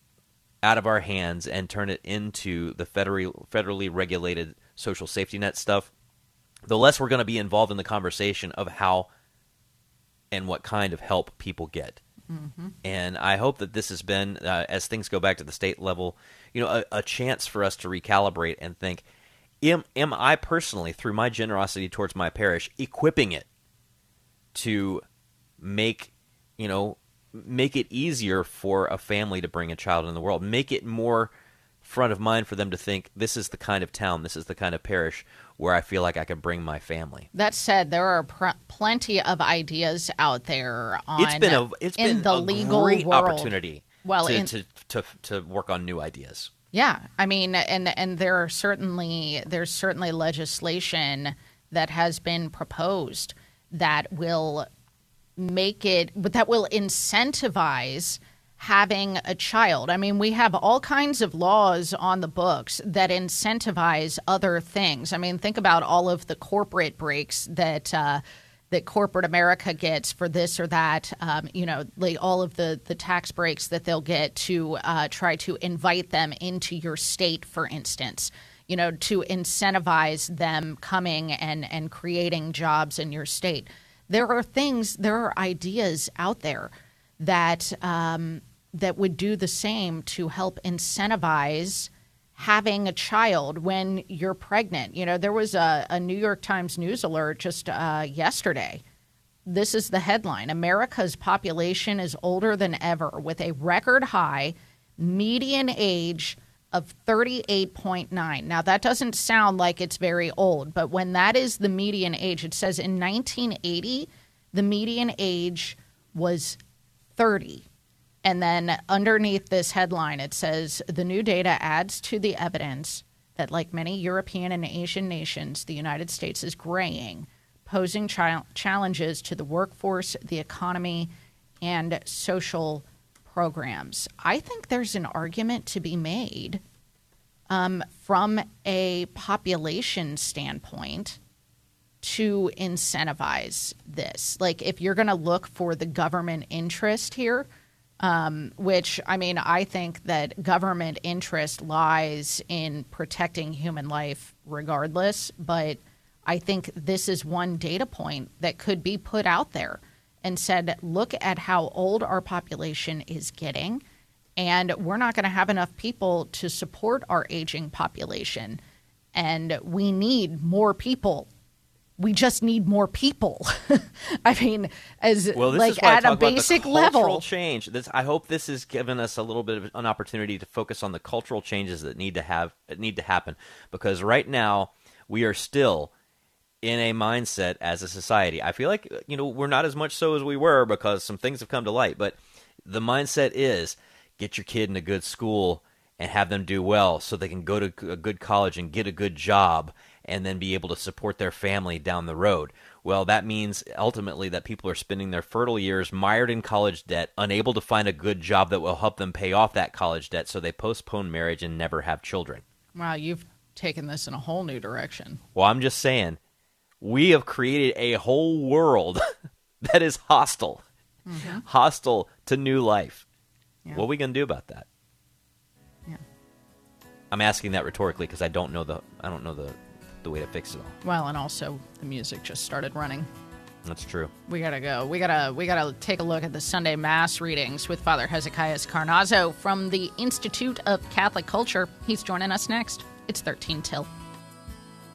out of our hands and turn it into the federally regulated social safety net stuff, the less we're going to be involved in the conversation of how and what kind of help people get. And I hope that this has been, as things go back to the state level, you know, a chance for us to recalibrate and think, am I personally, through my generosity towards my parish, equipping it to make it easier for a family to bring a child in the world, make it more front of mind for them to think, this is the kind of town, this is the kind of parish where I feel like I could bring my family. That said, there are plenty of ideas out there on it's been a great opportunity to work on new ideas. Yeah, I mean, and there's certainly legislation that has been proposed that will make it, but that will incentivize having a child. I mean, we have all kinds of laws on the books that incentivize other things. I mean, think about all of the corporate breaks that that corporate America gets for this or that. You know, all of the tax breaks that they'll get to try to invite them into your state, for instance. You know, to incentivize them coming and creating jobs in your state. There are ideas out there that that would do the same to help incentivize having a child when you're pregnant. You know, there was a New York Times news alert just yesterday. This is the headline: America's population is older than ever, with a record high median age of 38.9. Now, that doesn't sound like it's very old, but when that is the median age, it says in 1980, the median age was 30. And then underneath this headline, it says, the new data adds to the evidence that, like many European and Asian nations, the United States is graying, posing challenges to the workforce, the economy, and social programs. I think there's an argument to be made from a population standpoint to incentivize this. Like, if you're going to look for the government interest here, which, I mean, I think that government interest lies in protecting human life regardless, but I think this is one data point that could be put out there and said, look at how old our population is getting, and we're not going to have enough people to support our aging population, and we need more people. We just need more people. I mean, as like at a basic level. Cultural change. I hope this has given us a little bit of an opportunity to focus on the cultural changes that need to happen, because right now we are still in a mindset as a society. I feel like, you know, we're not as much so as we were because some things have come to light, but the mindset is get your kid in a good school and have them do well so they can go to a good college and get a good job and then be able to support their family down the road. Well, that means ultimately that people are spending their fertile years mired in college debt, unable to find a good job that will help them pay off that college debt, so they postpone marriage and never have children. Wow, you've taken this in a whole new direction. Well, I'm just saying, we have created a whole world that is hostile, mm-hmm. hostile to new life. Yeah. What are we going to do about that? Yeah. I'm asking that rhetorically because I don't know the way to fix it all. Well, and also the music just started running. That's true. We gotta go. We gotta take a look at the Sunday Mass readings with Father Hezekias Carnazzo from the Institute of Catholic Culture. He's joining us next. It's 13 till.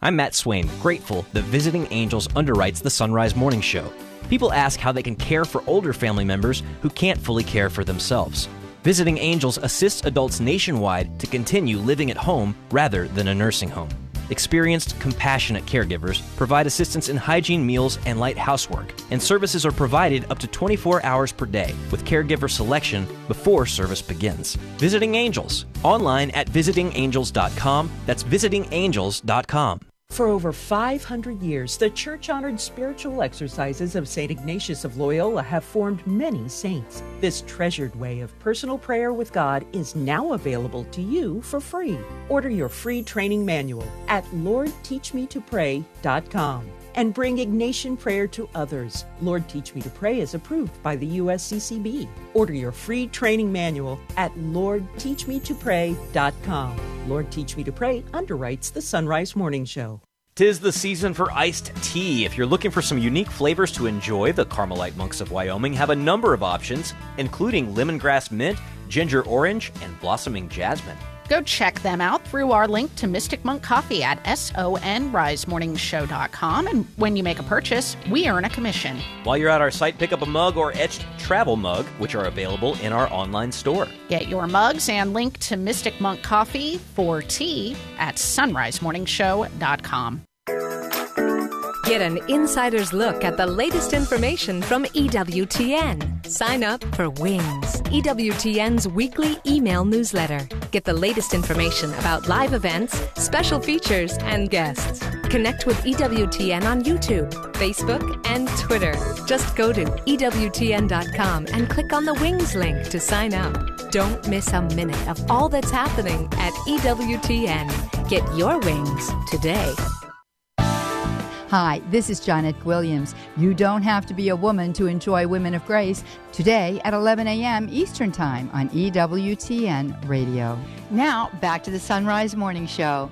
I'm Matt Swaim, grateful that Visiting Angels underwrites the Sunrise Morning Show. People ask how they can care for older family members who can't fully care for themselves. Visiting Angels assists adults nationwide to continue living at home rather than a nursing home. Experienced, compassionate caregivers provide assistance in hygiene, meals, and light housework, and services are provided up to 24 hours per day with caregiver selection before service begins. Visiting Angels, online at visitingangels.com. That's visitingangels.com. For over 500 years, the church-honored spiritual exercises of St. Ignatius of Loyola have formed many saints. This treasured way of personal prayer with God is now available to you for free. Order your free training manual at LordTeachMeToPray.com and bring Ignatian prayer to others. Lord Teach Me to Pray is approved by the USCCB. Order your free training manual at LordTeachMeToPray.com. Lord Teach Me to Pray underwrites the Sunrise Morning Show. Tis the season for iced tea. If you're looking for some unique flavors to enjoy, the Carmelite Monks of Wyoming have a number of options, including lemongrass mint, ginger orange, and blossoming jasmine. Go check them out through our link to Mystic Monk Coffee at sonrisemorningshow.com. And when you make a purchase, we earn a commission. While you're at our site, pick up a mug or etched travel mug, which are available in our online store. Get your mugs and link to Mystic Monk Coffee for tea at sunrisemorningshow.com. Get an insider's look at the latest information from EWTN. Sign up for Wings, EWTN's weekly email newsletter. Get the latest information about live events, special features, and guests. Connect with EWTN on YouTube, Facebook, and Twitter. Just go to EWTN.com and click on the Wings link to sign up. Don't miss a minute of all that's happening at EWTN. Get your wings today. Hi, this is Janet Williams. You don't have to be a woman to enjoy Women of Grace today at 11 a.m. Eastern Time on EWTN Radio. Now, back to the Sunrise Morning Show.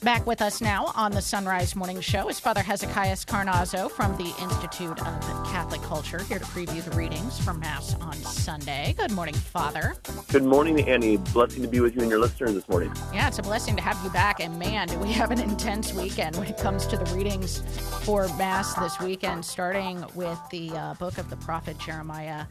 Back with us now on the Sunrise Morning Show is Father Hezekias Carnazzo from the Institute of Catholic Culture, here to preview the readings from Mass on Sunday. Good morning, Father. Good morning, Annie. Blessing to be with you and your listeners this morning. Yeah, it's a blessing to have you back. And man, do we have an intense weekend when it comes to the readings for Mass this weekend, starting with the book of the prophet Jeremiah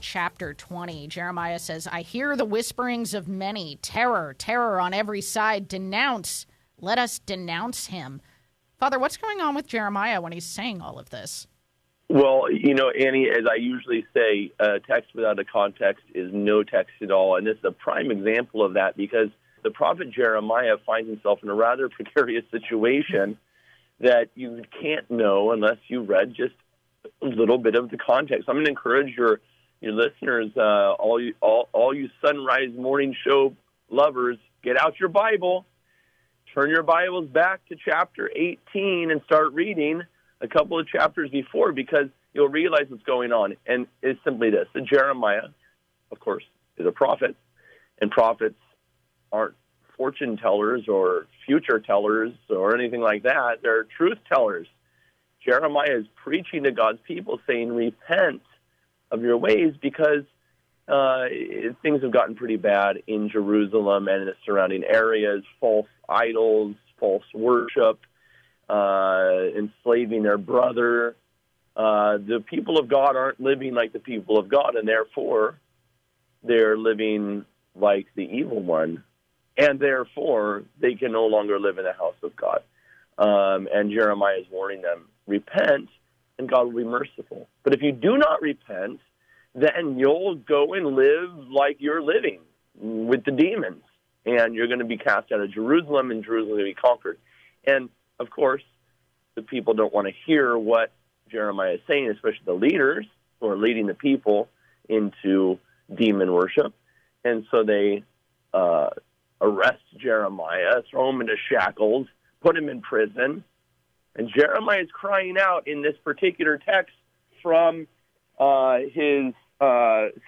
chapter 20. Jeremiah says, I hear the whisperings of many. Terror, terror on every side. Denounce. Let us denounce him. Father, what's going on with Jeremiah when he's saying all of this? Well, you know, Annie, as I usually say, a text without a context is no text at all. And this is a prime example of that because the prophet Jeremiah finds himself in a rather precarious situation that you can't know unless you read just a little bit of the context. I'm going to encourage your listeners, all you sunrise morning show lovers, get out your Bible, turn your Bibles back to chapter 18 and start reading a couple of chapters before because you'll realize what's going on. And it's simply this. That Jeremiah, of course, is a prophet, and prophets aren't fortune tellers or future tellers or anything like that. They're truth tellers. Jeremiah is preaching to God's people saying, repent of your ways because things have gotten pretty bad in Jerusalem and in the surrounding areas, false idols, false worship, enslaving their brother. The people of God aren't living like the people of God, and therefore they're living like the evil one. And therefore, they can no longer live in the house of God. And Jeremiah is warning them, repent, and God will be merciful. But if you do not repent, then you'll go and live like you're living with the demons. And you're going to be cast out of Jerusalem, and Jerusalem will be conquered. And, of course, the people don't want to hear what Jeremiah is saying, especially the leaders who are leading the people into demon worship. And so they arrest Jeremiah, throw him into shackles, put him in prison. And Jeremiah is crying out in this particular text from his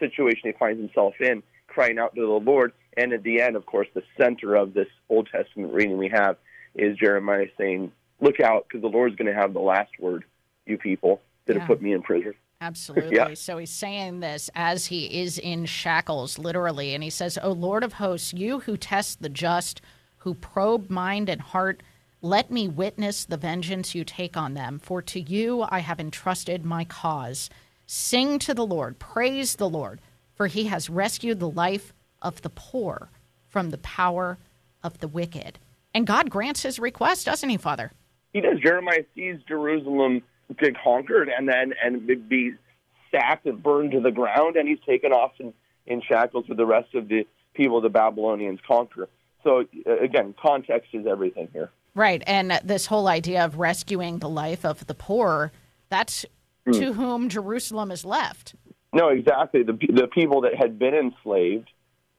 situation he finds himself in, crying out to the Lord. And at the end, of course, the center of this Old Testament reading we have is Jeremiah saying, look out, because the Lord's going to have the last word, you people that have put me in prison. Absolutely. Yeah. So he's saying this as he is in shackles, literally. And he says, O Lord of hosts, you who test the just, who probe mind and heart, let me witness the vengeance you take on them. For to you I have entrusted my cause. Sing to the Lord, praise the Lord, for he has rescued the life of the poor from the power of the wicked. And God grants his request, doesn't he, Father? He does. Jeremiah sees Jerusalem get conquered and then and be sacked and burned to the ground, and he's taken off in shackles with the rest of the people the Babylonians conquer. So, again, context is everything here. Right, and this whole idea of rescuing the life of the poor, that's to whom Jerusalem is left. No, exactly. The people that had been enslaved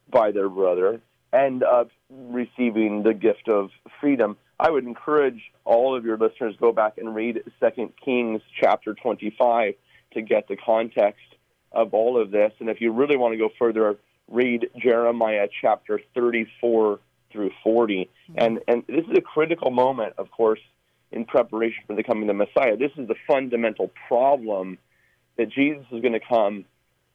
by their brother end up receiving the gift of freedom. I would encourage all of your listeners to go back and read 2 Kings chapter 25 to get the context of all of this. And if you really want to go further, read Jeremiah chapter 34 through 40. And this is a critical moment, of course, in preparation for the coming of the Messiah. This is the fundamental problem that Jesus is going to come,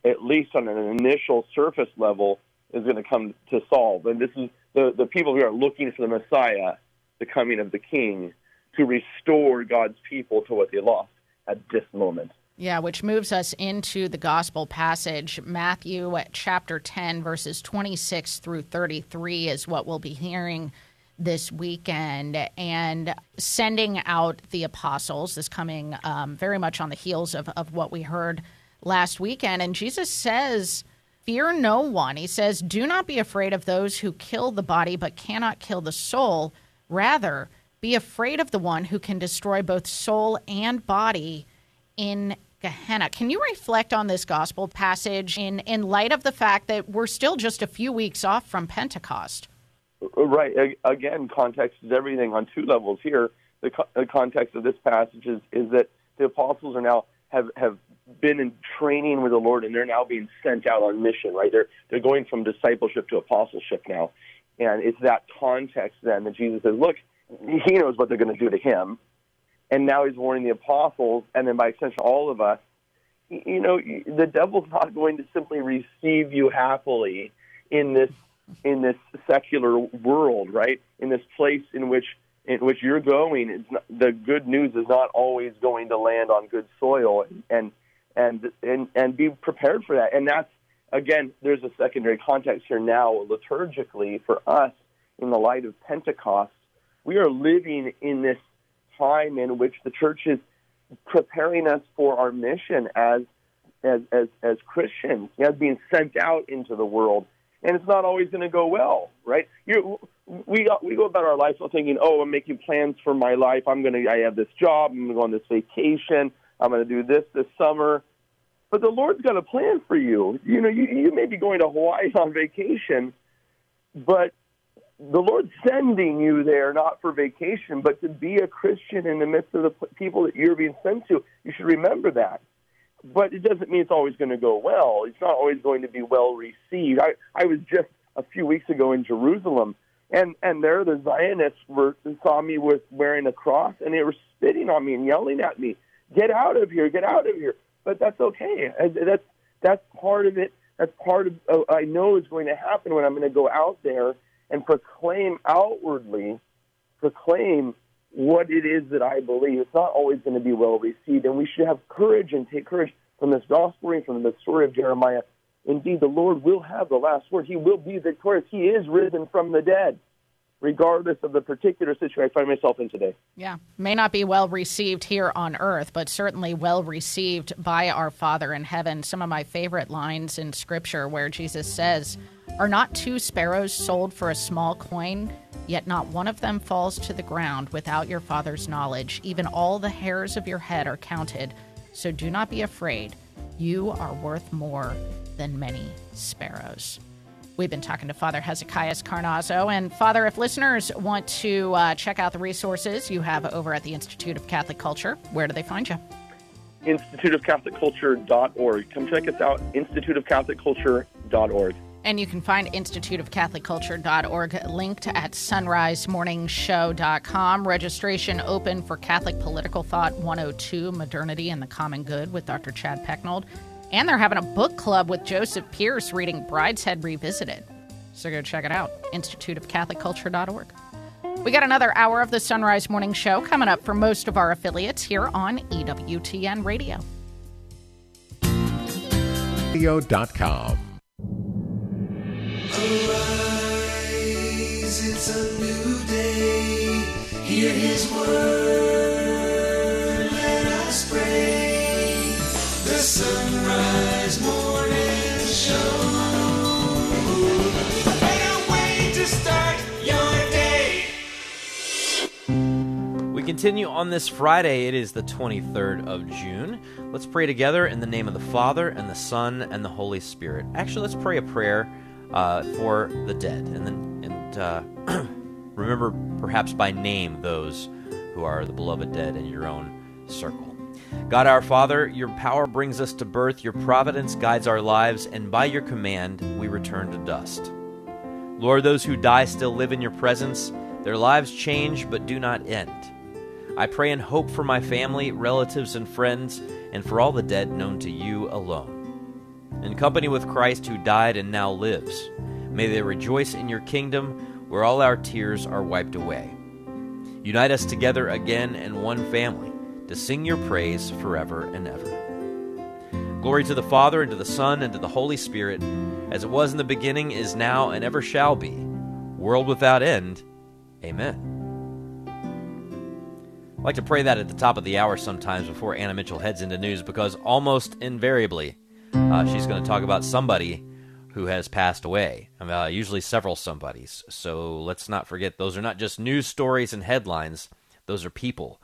at least on an initial surface level, is going to come to solve. And this is the people who are looking for the Messiah, the coming of the King, to restore God's people to what they lost at this moment. Yeah, which moves us into the gospel passage. Matthew chapter 10, verses 26 through 33 is what we'll be hearing this weekend, and sending out the apostles is coming very much on the heels of what we heard last weekend. And Jesus says, fear no one. He says, do not be afraid of those who kill the body but cannot kill the soul. Rather, be afraid of the one who can destroy both soul and body in Gehenna. Can you reflect on this gospel passage in light of the fact that we're still just a few weeks off from Pentecost? Right. Again, context is everything on two levels here. The context of this passage is that the apostles are now have been in training with the Lord, and they're now being sent out on mission, right? They're going from discipleship to apostleship now. And it's that context then that Jesus says, look, he knows what they're going to do to him. And now he's warning the apostles, and then by extension all of us, you know, the devil's not going to simply receive you happily in this secular world, right? In this place in which you're going, the good news is not always going to land on good soil. And and be prepared for that. And that's, again, there's a secondary context here now liturgically for us in the light of Pentecost. We are living in this time in which the church is preparing us for our mission as Christians, being sent out into the world. And it's not always going to go well, right? We go about our life thinking, I'm making plans for my life. I have this job. I'm going to go on this vacation. I'm going to do this summer. But the Lord's got a plan for you. You know, you may be going to Hawaii on vacation, but the Lord's sending you there not for vacation, but to be a Christian in the midst of the people that you're being sent to. You should remember that. But it doesn't mean it's always going to go well. It's not always going to be well received. I was just a few weeks ago in Jerusalem, and there the Zionists saw me wearing a cross, and they were spitting on me and yelling at me, "Get out of here! Get out of here!" But that's okay. That's part of it. That's part of I know is going to happen when I'm going to go out there and proclaim outwardly, what it is that I believe. It's not always going to be well received, and we should have courage and take courage from this gospel reading, from the story of Jeremiah. Indeed, the Lord will have the last word. He will be victorious. He is risen from the dead, regardless of the particular situation I find myself in today. Yeah, may not be well received here on earth, but certainly well received by our Father in heaven. Some of my favorite lines in Scripture where Jesus says, "Are not two sparrows sold for a small coin? Yet not one of them falls to the ground without your Father's knowledge. Even all the hairs of your head are counted. So do not be afraid. You are worth more than many sparrows." We've been talking to Father Hezekias Carnazzo. And Father, if listeners want to check out the resources you have over at the Institute of Catholic Culture, where do they find you? instituteofcatholicculture.org. Come check us out, instituteofcatholicculture.org. And you can find instituteofcatholicculture.org linked at sunrisemorningshow.com. Registration open for Catholic Political Thought 102, Modernity and the Common Good with Dr. Chad Pecknold. And they're having a book club with Joseph Pierce reading Brideshead Revisited. So go check it out, instituteofcatholicculture.org. We got another hour of the Sunrise Morning Show coming up for most of our affiliates here on EWTN Radio. Radio.com. Arise, it's a new day. Hear His word, let us pray. The Sunrise Morning Show. A better way to start your day. We continue on this Friday. It is the 23rd of June. Let's pray together in the name of the Father, and the Son, and the Holy Spirit. Actually, let's pray a prayer for the dead, and remember perhaps by name those who are the beloved dead in your own circle. God our Father, your power brings us to birth, your providence guides our lives, and by your command we return to dust. Lord, those who die still live in your presence, their lives change but do not end. I pray and hope for my family, relatives, and friends, and for all the dead known to you alone. In company with Christ who died and now lives, may they rejoice in your kingdom where all our tears are wiped away. Unite us together again in one family to sing your praise forever and ever. Glory to the Father, and to the Son, and to the Holy Spirit, as it was in the beginning, is now, and ever shall be, world without end. Amen. I like to pray that at the top of the hour sometimes before Anna Mitchell heads into news, because almost invariably, she's going to talk about somebody who has passed away, usually several somebodies. So let's not forget, those are not just news stories and headlines. Those are people,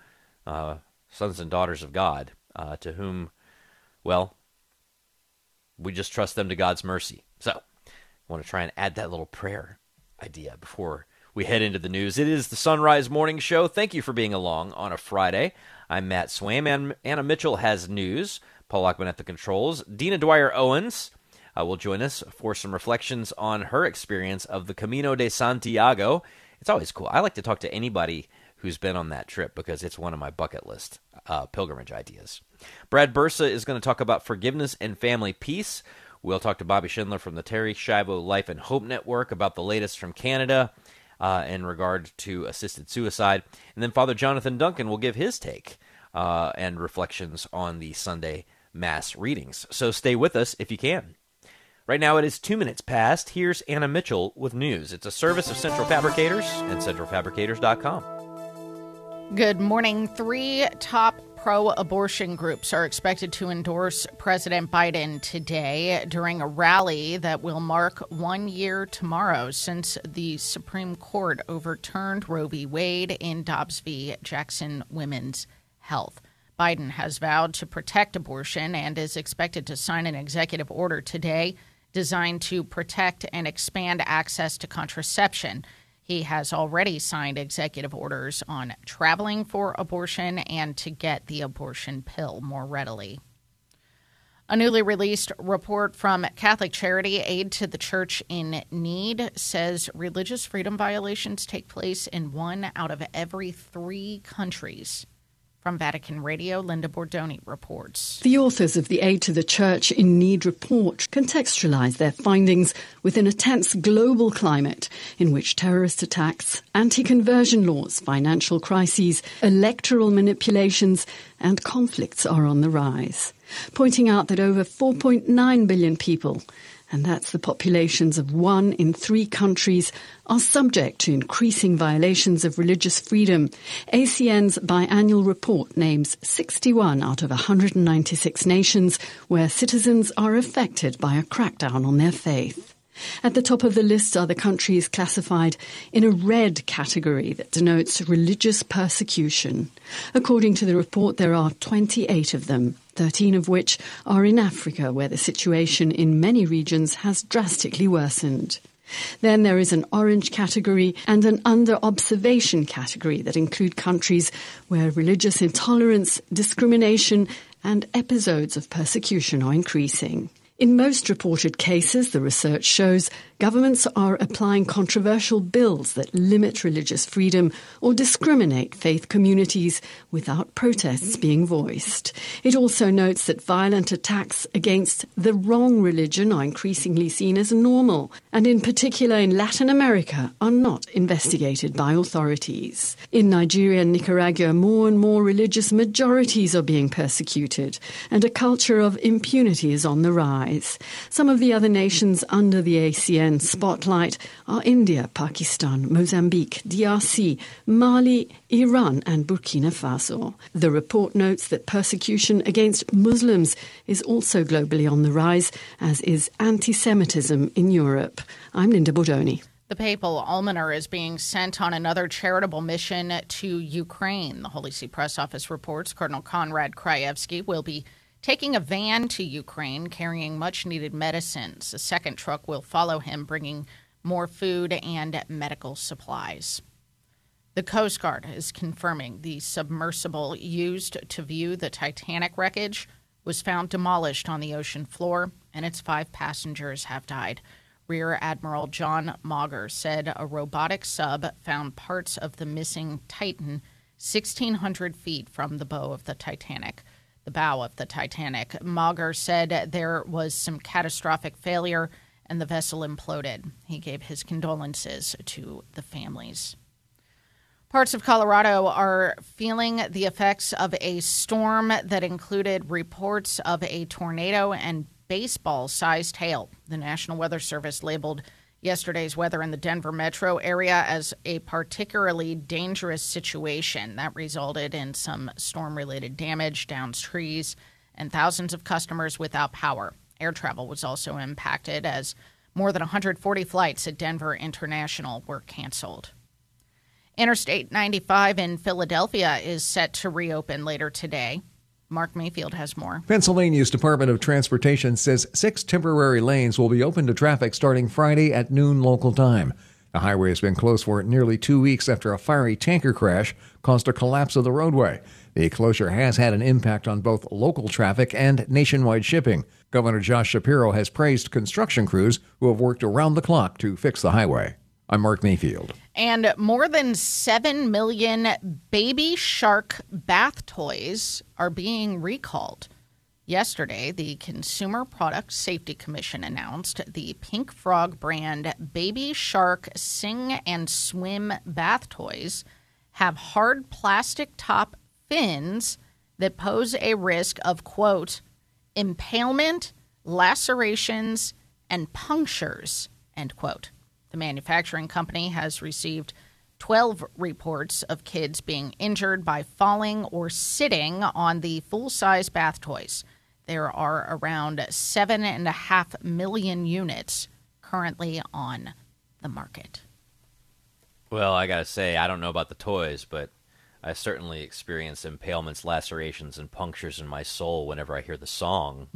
sons and daughters of God, to whom, well, we just trust them to God's mercy. So I want to try and add that little prayer idea before we head into the news. It is the Sunrise Morning Show. Thank you for being along on a Friday. I'm Matt Swaim, and Anna Mitchell has news. Paul Lachman at the controls. Dina Dwyer-Owens will join us for some reflections on her experience of the Camino de Santiago. It's always cool. I like to talk to anybody who's been on that trip because it's one of my bucket list pilgrimage ideas. Brad Bursa is going to talk about forgiveness and family peace. We'll talk to Bobby Schindler from the Terry Schiavo Life and Hope Network about the latest from Canada in regard to assisted suicide. And then Father Jonathan Duncan will give his take and reflections on the Sunday Mass readings. So stay with us if you can. Right now it is 2 minutes past. Here's Anna Mitchell with news. It's a service of Central Fabricators and centralfabricators.com. Good morning. Three top pro-abortion groups are expected to endorse President Biden today during a rally that will mark 1 year tomorrow since the Supreme Court overturned Roe v. Wade in Dobbs v. Jackson Women's Health. Biden has vowed to protect abortion and is expected to sign an executive order today designed to protect and expand access to contraception. He has already signed executive orders on traveling for abortion and to get the abortion pill more readily. A newly released report from Catholic charity Aid to the Church in Need says religious freedom violations take place in 1 out of every 3 countries. From Vatican Radio, Linda Bordoni reports. The authors of the Aid to the Church in Need report contextualize their findings within a tense global climate in which terrorist attacks, anti-conversion laws, financial crises, electoral manipulations and conflicts are on the rise, pointing out that over 4.9 billion people, and that's the populations of 1 in 3 countries, are subject to increasing violations of religious freedom. ACN's biannual report names 61 out of 196 nations where citizens are affected by a crackdown on their faith. At the top of the list are the countries classified in a red category that denotes religious persecution. According to the report, there are 28 of them, 13 of which are in Africa, where the situation in many regions has drastically worsened. Then there is an orange category and an under-observation category that include countries where religious intolerance, discrimination and episodes of persecution are increasing. In most reported cases, the research shows, governments are applying controversial bills that limit religious freedom or discriminate faith communities without protests being voiced. It also notes that violent attacks against the wrong religion are increasingly seen as normal, and in particular in Latin America are not investigated by authorities. In Nigeria and Nicaragua, more and more religious majorities are being persecuted, and a culture of impunity is on the rise. Some of the other nations under the ACN spotlight are India, Pakistan, Mozambique, DRC, Mali, Iran and Burkina Faso. The report notes that persecution against Muslims is also globally on the rise, as is anti-Semitism in Europe. I'm Linda Bordoni. The papal almoner is being sent on another charitable mission to Ukraine. The Holy See Press Office reports Cardinal Konrad Krajewski will be taking a van to Ukraine, carrying much-needed medicines. A second truck will follow him, bringing more food and medical supplies. The Coast Guard is confirming the submersible used to view the Titanic wreckage was found demolished on the ocean floor, and its 5 passengers have died. Rear Admiral John Mauger said a robotic sub found parts of the missing Titan 1,600 feet from the bow of the Titanic. The bow of the Titanic. Mauger said there was some catastrophic failure and the vessel imploded. He gave his condolences to the families. Parts of Colorado are feeling the effects of a storm that included reports of a tornado and baseball-sized hail. The National Weather Service labeled yesterday's weather in the Denver metro area as a particularly dangerous situation that resulted in some storm-related damage, downed trees, and thousands of customers without power. Air travel was also impacted as more than 140 flights at Denver International were canceled. Interstate 95 in Philadelphia is set to reopen later today. Mark Mayfield has more. Pennsylvania's Department of Transportation says 6 temporary lanes will be open to traffic starting Friday at noon local time. The highway has been closed for nearly 2 weeks after a fiery tanker crash caused a collapse of the roadway. The closure has had an impact on both local traffic and nationwide shipping. Governor Josh Shapiro has praised construction crews who have worked around the clock to fix the highway. I'm Mark Mayfield. And more than 7 million baby shark bath toys are being recalled. Yesterday, the Consumer Product Safety Commission announced the Pink Frog brand Baby Shark Sing and Swim bath toys have hard plastic top fins that pose a risk of, quote, impalement, lacerations, and punctures, end quote. The manufacturing company has received 12 reports of kids being injured by falling or sitting on the full-size bath toys. There are around 7.5 million units currently on the market. Well, I got to say, I don't know about the toys, but I certainly experience impalements, lacerations, and punctures in my soul whenever I hear the song.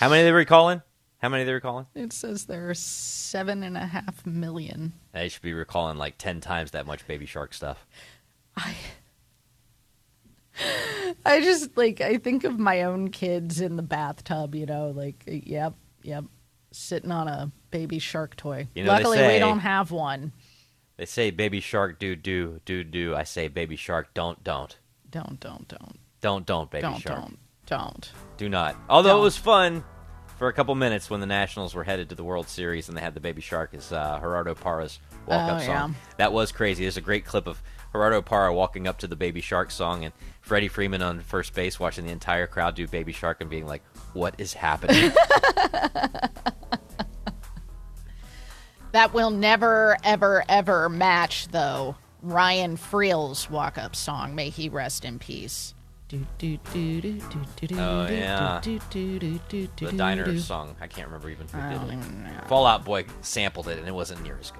How many are they recalling? It says there are 7.5 million. They should be recalling like 10 times that much Baby Shark stuff. I just, like, I think of my own kids in the bathtub, you know, like, yep, sitting on a Baby Shark toy. You know, luckily, we don't have one. They say Baby Shark do. I say Baby Shark don't. Don't, Baby Shark. Don't. Do not. Although it was fun for a couple minutes when the Nationals were headed to the World Series and they had the Baby Shark as Gerardo Parra's walk-up song. Yeah. That was crazy. There's a great clip of Gerardo Parra walking up to the Baby Shark song and Freddie Freeman on first base watching the entire crowd do Baby Shark and being like, what is happening? That will never, ever, ever match, though, Ryan Friel's walk-up song, May He Rest in Peace. Oh, yeah. The Diner song. I can't remember even who did it. Fall Out Boy sampled it, and it wasn't near as good.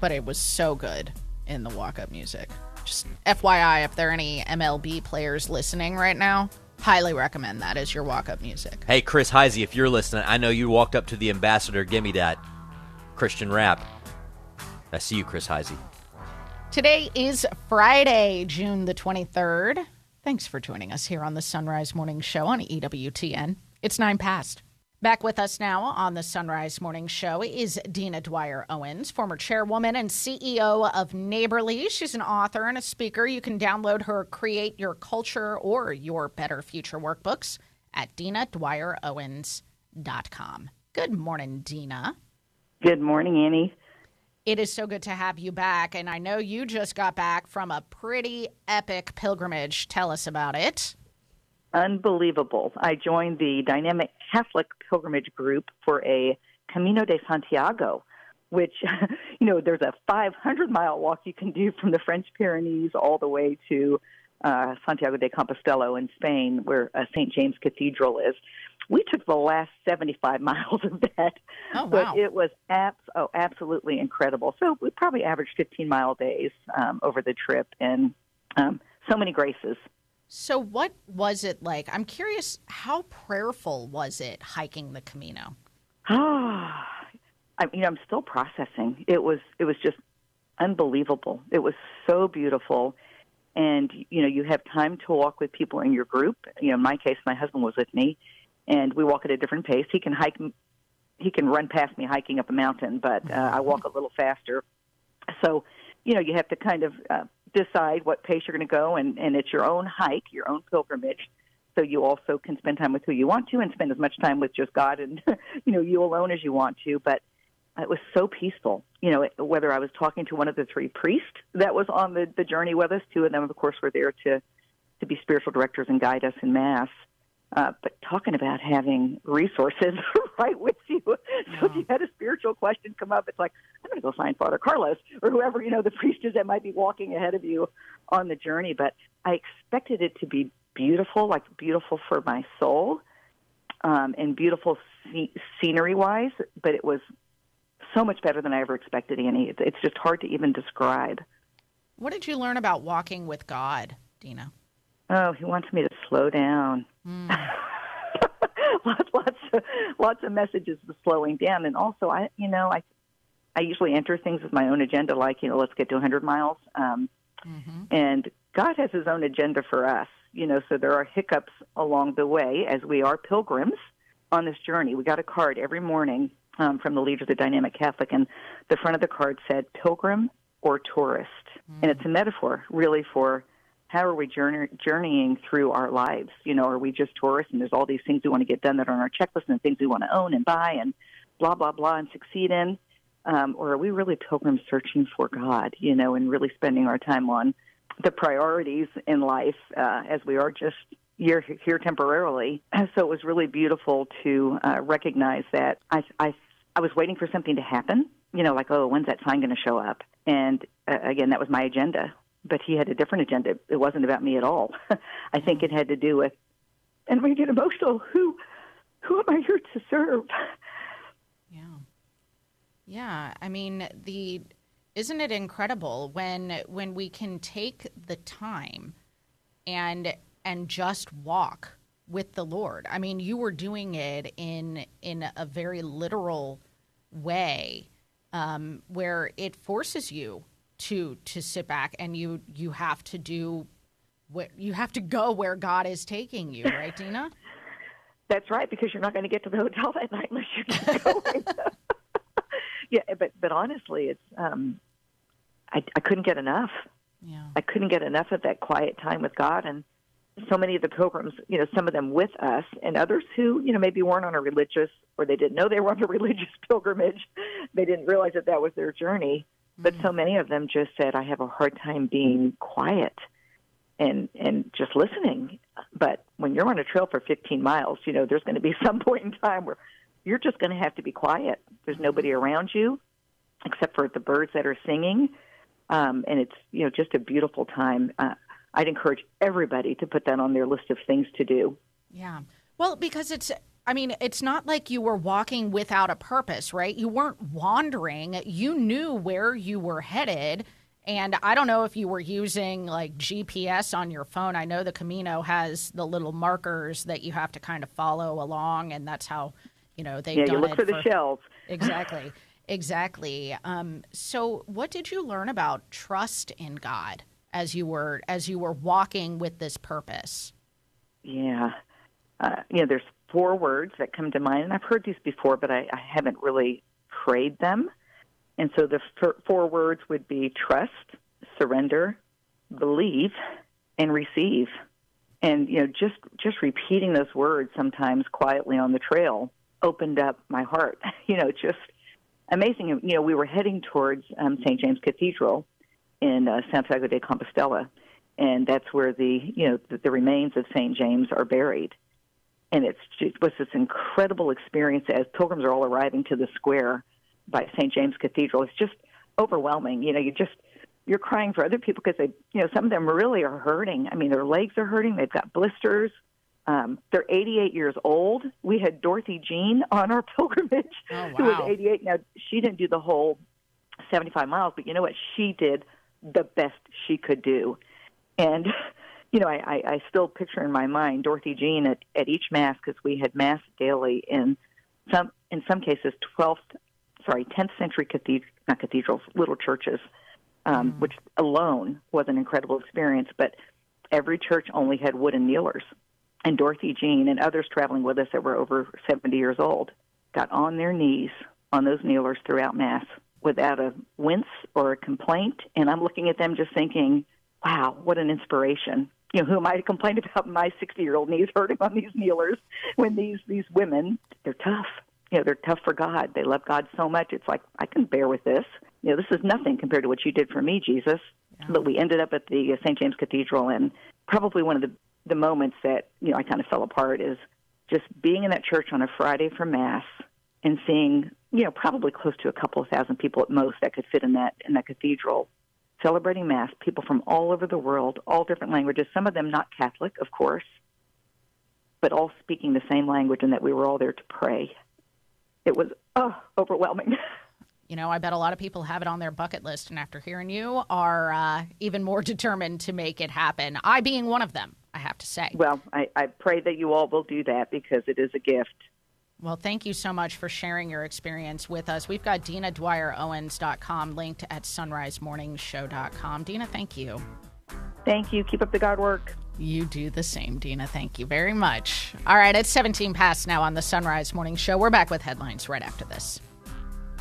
But it was so good in the walk-up music. Just FYI, if there are any MLB players listening right now, highly recommend that as your walk-up music. Hey, Chris Heisey, if you're listening, I know you walked up to the ambassador. Give me that Christian rap. I see you, Chris Heisey. Today is Friday, June the 23rd. Thanks for joining us here on the Sunrise Morning Show on EWTN. It's 9:00. Back with us now on the Sunrise Morning Show is Dina Dwyer-Owens, former chairwoman and CEO of Neighborly. She's an author and a speaker. You can download her Create Your Culture or Your Better Future workbooks at dinadwyerowens.com. Good morning, Dina. Good morning, Annie. It is so good to have you back, and I know you just got back from a pretty epic pilgrimage. Tell us about it. Unbelievable. I joined the Dynamic Catholic Pilgrimage Group for a Camino de Santiago, which, you know, there's a 500-mile walk you can do from the French Pyrenees all the way to Santiago de Compostela in Spain, where St. James Cathedral is. We took the last 75 miles of that. Oh, wow. But it was absolutely incredible. So we probably averaged 15-mile days over the trip, and so many graces. So what was it like? I'm curious, how prayerful was it hiking the Camino? I'm still processing. It was just unbelievable. It was so beautiful. And, you know, you have time to walk with people in your group. You know, in my case, my husband was with me, and we walk at a different pace. He can hike, he can run past me hiking up a mountain, but I walk a little faster. So, you know, you have to kind of decide what pace you're going to go, and it's your own hike, your own pilgrimage. So you also can spend time with who you want to and spend as much time with just God and, you know, you alone as you want to. But it was so peaceful, you know, whether I was talking to one of the three priests that was on the journey with us. Two of them, of course, were there to be spiritual directors and guide us in Mass. But talking about having resources right with you. So if you had a spiritual question come up, it's like, I'm going to go find Father Carlos or whoever, you know, the priest is that might be walking ahead of you on the journey. But I expected it to be beautiful, like beautiful for my soul and beautiful scenery-wise. But it was so much better than I ever expected, Annie. It's just hard to even describe. What did you learn about walking with God, Dina? Oh, he wants me to slow down. lots of messages of slowing down. And also, I usually enter things with my own agenda, like, you know, let's get to 100 miles. And God has his own agenda for us, you know, so there are hiccups along the way as we are pilgrims on this journey. We got a card every morning from the leader of the Dynamic Catholic, and the front of the card said pilgrim or tourist. And it's a metaphor, really, for how are we journeying through our lives? You know, are we just tourists and there's all these things we want to get done that are on our checklist and things we want to own and buy and blah, blah, blah and succeed in? Or are we really pilgrims searching for God, you know, and really spending our time on the priorities in life as we are just you're here temporarily. So it was really beautiful to recognize that. I was waiting for something to happen, you know, like, oh, when's that sign going to show up? And again, that was my agenda. But he had a different agenda. It wasn't about me at all. I think it had to do with, and we get emotional, who am I here to serve? Yeah, I mean, isn't it incredible when we can take the time and just walk with the Lord? I mean, you were doing it in a very literal way, where it forces you to sit back and you have to do what you have to go where God is taking you, right, Dina? That's right, because you're not going to get to the hotel that night unless you get going. Yeah, but honestly, it's I couldn't get enough. Yeah. I couldn't get enough of that quiet time with God, and so many of the pilgrims, you know, some of them with us, and others who, you know, maybe weren't on a religious, or they didn't know they were on a religious pilgrimage. They didn't realize that that was their journey. Mm-hmm. But so many of them just said, "I have a hard time being quiet and just listening." But when you're on a trail for 15 miles, you know, there's going to be some point in time where you're just going to have to be quiet. There's nobody around you except for the birds that are singing. And it's, you know, just a beautiful time. I'd encourage everybody to put that on their list of things to do. Yeah. Well, because it's not like you were walking without a purpose, right? You weren't wandering. You knew where you were headed. And I don't know if you were using like GPS on your phone. I know the Camino has the little markers that you have to kind of follow along, and that's how... You know, they've done you look for the shells. Exactly. So, what did you learn about trust in God as you were walking with this purpose? Yeah, you know, there's four words that come to mind, and I've heard these before, but I haven't really prayed them. And so, the four words would be trust, surrender, believe, and receive. And, you know, just repeating those words sometimes quietly on the trail opened up my heart. You know, just amazing. You know, we were heading towards St. James Cathedral in Santiago de Compostela, and that's where the remains of St. James are buried. And it was this incredible experience as pilgrims are all arriving to the square by St. James Cathedral. It's just overwhelming. You know, you're crying for other people because they, you know, some of them really are hurting. I mean, their legs are hurting. They've got blisters. They're 88 years old. We had Dorothy Jean on our pilgrimage, who was 88. Now, she didn't do the whole 75 miles, but you know what? She did the best she could do. And, you know, I still picture in my mind Dorothy Jean at each Mass, because we had Mass daily in some cases 10th century cathedrals, little churches. Which alone was an incredible experience, but every church only had wooden kneelers. And Dorothy Jean and others traveling with us that were over 70 years old got on their knees on those kneelers throughout Mass without a wince or a complaint. And I'm looking at them just thinking, wow, what an inspiration. You know, who am I to complain about my 60-year-old knees hurting on these kneelers when these women, they're tough. You know, they're tough for God. They love God so much. It's like, I can bear with this. You know, this is nothing compared to what you did for me, Jesus. Yeah. But we ended up at the St. James Cathedral, and probably one of the moments that, you know, I kind of fell apart is just being in that church on a Friday for Mass and seeing, you know, probably close to a couple of thousand people at most that could fit in that cathedral, celebrating Mass, people from all over the world, all different languages, some of them not Catholic, of course, but all speaking the same language, and that we were all there to pray. It was overwhelming. You know, I bet a lot of people have it on their bucket list, and after hearing you, are even more determined to make it happen. I being one of them, I have to say. Well, I pray that you all will do that, because it is a gift. Well, thank you so much for sharing your experience with us. We've got DinaDwyerOwens.com linked at SunriseMorningShow.com. Dina, thank you. Thank you. Keep up the God work. You do the same, Dina. Thank you very much. All right, it's 17 past now on the Sunrise Morning Show. We're back with headlines right after this.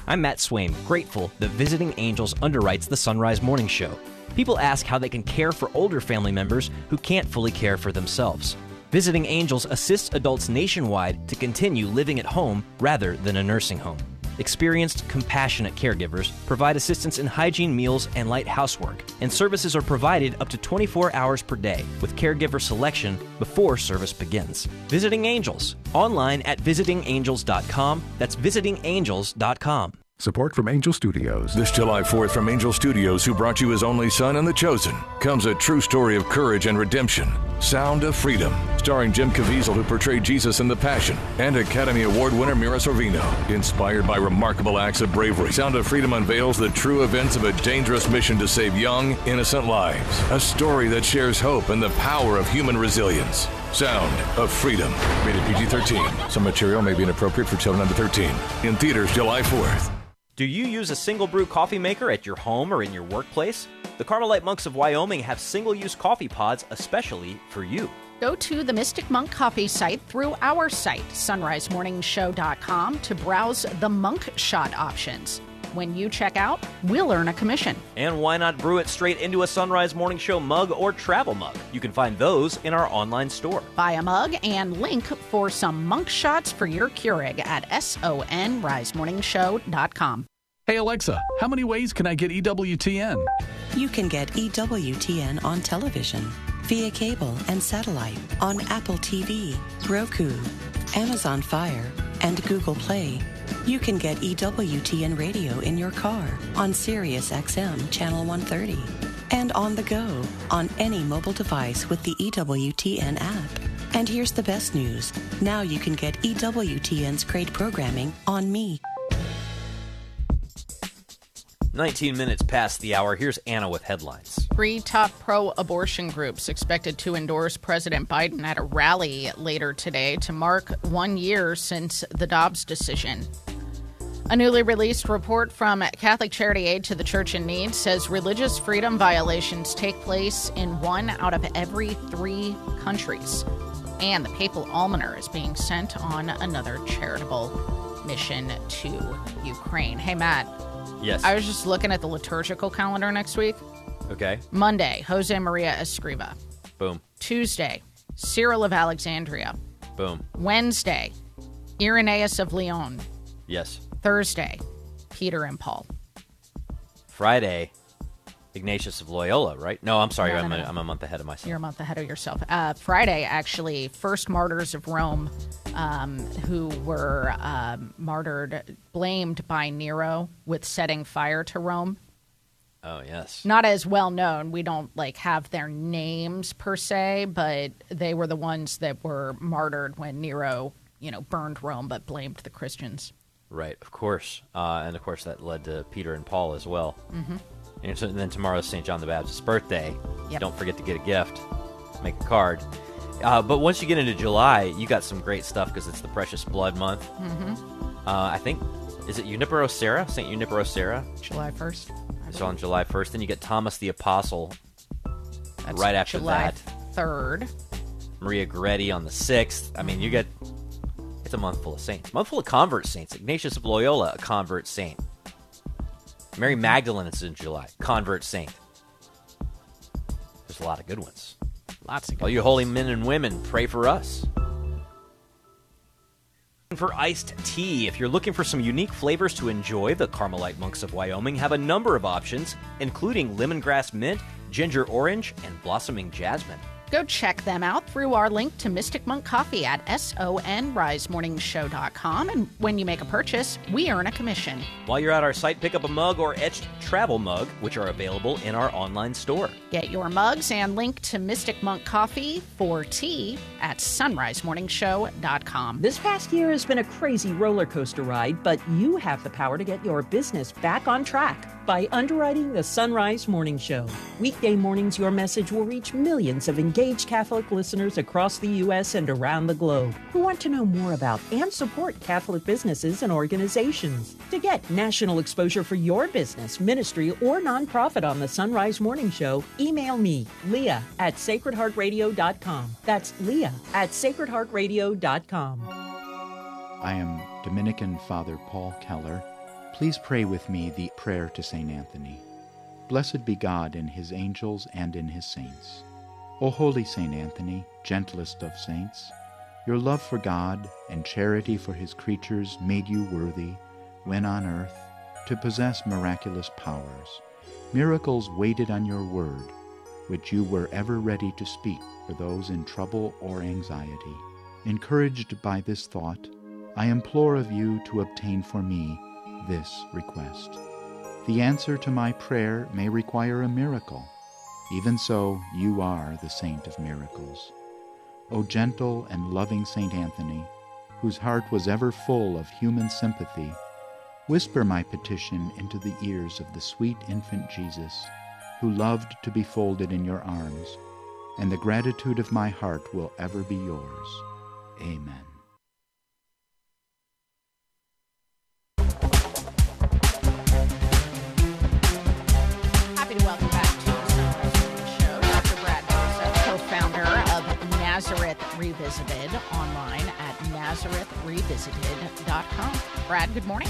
I'm Matt Swaim, grateful that Visiting Angels underwrites the Sunrise Morning Show. People ask how they can care for older family members who can't fully care for themselves. Visiting Angels assists adults nationwide to continue living at home rather than a nursing home. Experienced, compassionate caregivers provide assistance in hygiene, meals, and light housework, and services are provided up to 24 hours per day with caregiver selection before service begins. Visiting Angels, online at visitingangels.com. That's visitingangels.com. Support from Angel Studios. This July 4th from Angel Studios, who brought you His Only Son and The Chosen, comes a true story of courage and redemption, Sound of Freedom, starring Jim Caviezel, who portrayed Jesus in The Passion, and Academy Award winner Mira Sorvino. Inspired by remarkable acts of bravery, Sound of Freedom unveils the true events of a dangerous mission to save young, innocent lives. A story that shares hope and the power of human resilience. Sound of Freedom. Rated PG-13. Some material may be inappropriate for children under 13. In theaters July 4th. Do you use a single brew coffee maker at your home or in your workplace? The Carmelite Monks of Wyoming have single-use coffee pods especially for you. Go to the Mystic Monk Coffee site through our site, sunrisemorningshow.com, to browse the Monk Shot options. When you check out, we'll earn a commission. And why not brew it straight into a Sunrise Morning Show mug or travel mug? You can find those in our online store. Buy a mug and link for some Monk Shots for your Keurig at sonrisemorningshow.com. Hey Alexa, how many ways can I get EWTN? You can get EWTN on television, via cable and satellite, on Apple TV, Roku, Amazon Fire, and Google Play. You can get EWTN radio in your car on Sirius XM Channel 130 and on the go on any mobile device with the EWTN app. And here's the best news. Now you can get EWTN's great programming on Me. 19 minutes past the hour. Here's Anna with headlines. Three top pro-abortion groups expected to endorse President Biden at a rally later today to mark 1 year since the Dobbs decision. A newly released report from Catholic charity Aid to the Church in Need says religious freedom violations take place in 1 out of every 3 countries. And the papal almoner is being sent on another charitable mission to Ukraine. Hey, Matt. Yes. I was just looking at the liturgical calendar next week. Okay. Monday, Jose Maria Escrivá. Boom. Tuesday, Cyril of Alexandria. Boom. Wednesday, Irenaeus of Lyon. Yes. Thursday, Peter and Paul. Friday, Ignatius of Loyola, right? No, I'm sorry. No. I'm a month ahead of myself. You're a month ahead of yourself. Friday, actually, first martyrs of Rome who were martyred, blamed by Nero with setting fire to Rome. Oh, yes. Not as well known. We don't, have their names per se, but they were the ones that were martyred when Nero, burned Rome but blamed the Christians. Right, of course. And, of course, that led to Peter and Paul as well. Mm-hmm. And then tomorrow's St. John the Baptist's birthday. Yep. Don't forget to get a gift. Make a card. But once you get into July, you got some great stuff because it's the Precious Blood Month. Mm-hmm. I think, is it Junipero Serra? St. Junipero Serra? July 1st. It's on July 1st. Then you get Thomas the Apostle. That's right after July that. 3rd. Maria Goretti on the 6th. I mean, you get, it's a month full of saints. Month full of convert saints. Ignatius of Loyola, a convert saint. Mary Magdalene is in July. Convert saint. There's a lot of good ones. Lots of good ones. All you holy men and women, pray for us. For iced tea, if you're looking for some unique flavors to enjoy, the Carmelite Monks of Wyoming have a number of options, including lemongrass mint, ginger orange, and blossoming jasmine. Go check them out through our link to Mystic Monk Coffee at sonrisemorningshow.com. And when you make a purchase, we earn a commission. While you're at our site, pick up a mug or etched travel mug, which are available in our online store. Get your mugs and link to Mystic Monk Coffee for tea at sunrisemorningshow.com. This past year has been a crazy roller coaster ride, but you have the power to get your business back on track by underwriting the Sunrise Morning Show. Weekday mornings, your message will reach millions of engaged Catholic listeners across the U.S. and around the globe who want to know more about and support Catholic businesses and organizations. To get national exposure for your business, ministry, or nonprofit on the Sunrise Morning Show, email me, Leah, at sacredheartradio.com. That's Leah at sacredheartradio.com. I am Dominican Father Paul Keller. Please pray with me the prayer to St. Anthony. Blessed be God in his angels and in his saints. O holy St. Anthony, gentlest of saints, your love for God and charity for his creatures made you worthy when on earth, to possess miraculous powers. Miracles waited on your word, which you were ever ready to speak for those in trouble or anxiety. Encouraged by this thought, I implore of you to obtain for me this request. The answer to my prayer may require a miracle. Even so, you are the saint of miracles. O gentle and loving Saint Anthony, whose heart was ever full of human sympathy, whisper my petition into the ears of the sweet infant Jesus, who loved to be folded in your arms, and the gratitude of my heart will ever be yours. Amen. Revisited online at NazarethRevisited.com. Brad, good morning.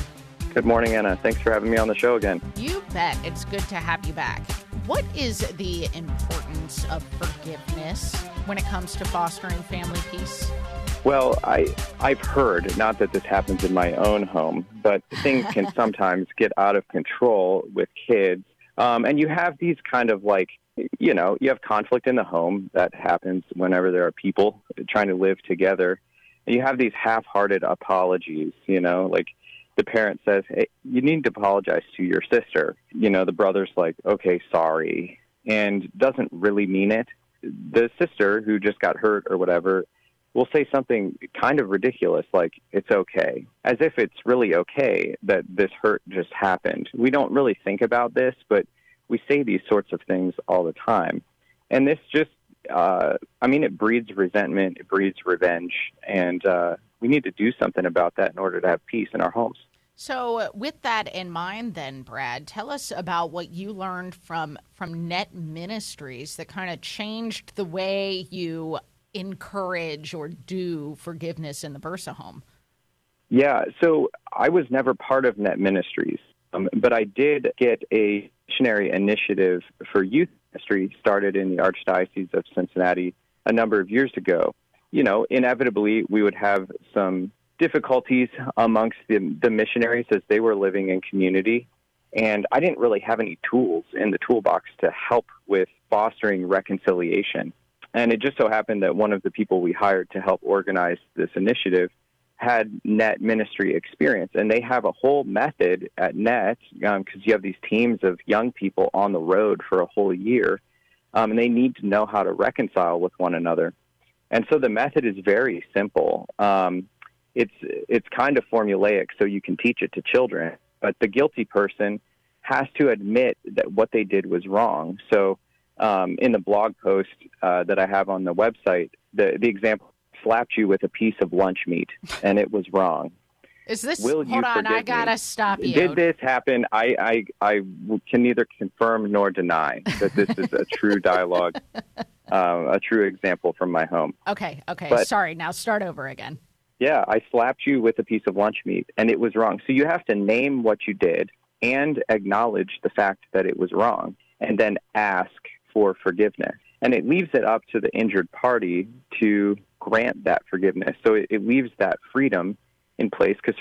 Good morning, Anna. Thanks for having me on the show again. You bet. It's good to have you back. What is the importance of forgiveness when it comes to fostering family peace? Well, I've heard, not that this happens in my own home, but things can sometimes get out of control with kids. And you have these kind of you have conflict in the home that happens whenever there are people trying to live together. And you have these half-hearted apologies, like the parent says, hey, you need to apologize to your sister. The brother's like, okay, sorry, and doesn't really mean it. The sister who just got hurt or whatever will say something kind of ridiculous, like, it's okay, as if it's really okay that this hurt just happened. We don't really think about this, but we say these sorts of things all the time. And this just, it breeds resentment, it breeds revenge, and we need to do something about that in order to have peace in our homes. So with that in mind then, Brad, tell us about what you learned from Net Ministries that kind of changed the way you encourage or do forgiveness in the Bursa home. Yeah, so I was never part of Net Ministries, but I did get a missionary initiative for youth ministry started in the Archdiocese of Cincinnati a number of years ago. Inevitably, we would have some difficulties amongst the missionaries as they were living in community. And I didn't really have any tools in the toolbox to help with fostering reconciliation. And it just so happened that one of the people we hired to help organize this initiative had Net Ministry experience, and they have a whole method at Net because you have these teams of young people on the road for a whole year, and they need to know how to reconcile with one another. And so the method is very simple. It's kind of formulaic, so you can teach it to children, but the guilty person has to admit that what they did was wrong. So in the blog post that I have on the website, the example slapped you with a piece of lunch meat, and it was wrong. Is this? Will hold on, I gotta stop you. Did this happen? I can neither confirm nor deny that this is a true dialogue, a true example from my home. Okay. But, sorry, now start over again. Yeah, I slapped you with a piece of lunch meat, and it was wrong. So you have to name what you did and acknowledge the fact that it was wrong, and then ask for forgiveness. And it leaves it up to the injured party to grant that forgiveness. So it leaves that freedom in place because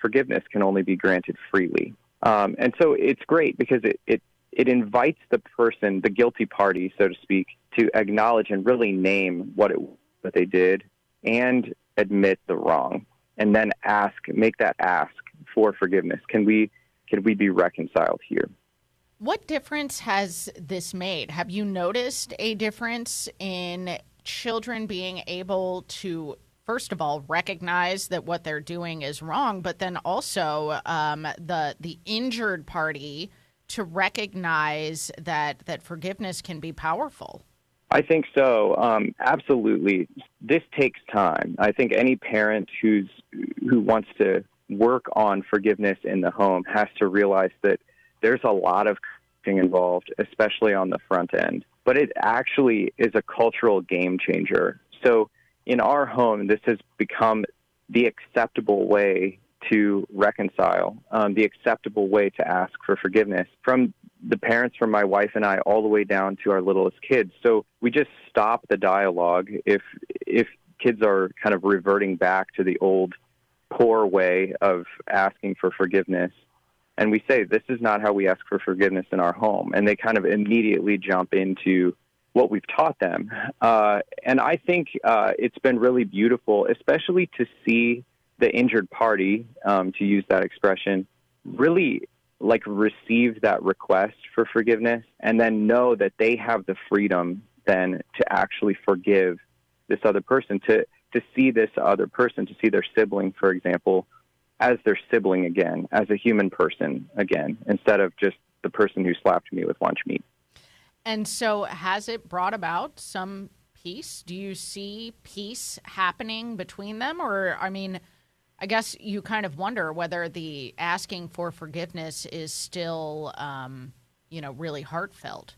forgiveness can only be granted freely. And so it's great because it invites the person, the guilty party, so to speak, to acknowledge and really name what they did and admit the wrong, and then make that ask for forgiveness. Can we be reconciled here? What difference has this made? Have you noticed a difference in children being able to, first of all, recognize that what they're doing is wrong, but then also the injured party to recognize that forgiveness can be powerful? I think so. Absolutely. This takes time. I think any parent who wants to work on forgiveness in the home has to realize that there's a lot of coaching involved, especially on the front end. But it actually is a cultural game changer. So in our home, this has become the acceptable way to reconcile, the acceptable way to ask for forgiveness from the parents, from my wife and I, all the way down to our littlest kids. So we just stop the dialogue if kids are kind of reverting back to the old core way of asking for forgiveness. And we say, this is not how we ask for forgiveness in our home. And they kind of immediately jump into what we've taught them. And I think it's been really beautiful, especially to see the injured party, to use that expression, really like receive that request for forgiveness and then know that they have the freedom then to actually forgive this other person, to see this other person, to see their sibling, for example, as their sibling again, as a human person again, instead of just the person who slapped me with lunch meat. And so has it brought about some peace? Do you see peace happening between them? Or, I mean, I guess you kind of wonder whether the asking for forgiveness is still, really heartfelt.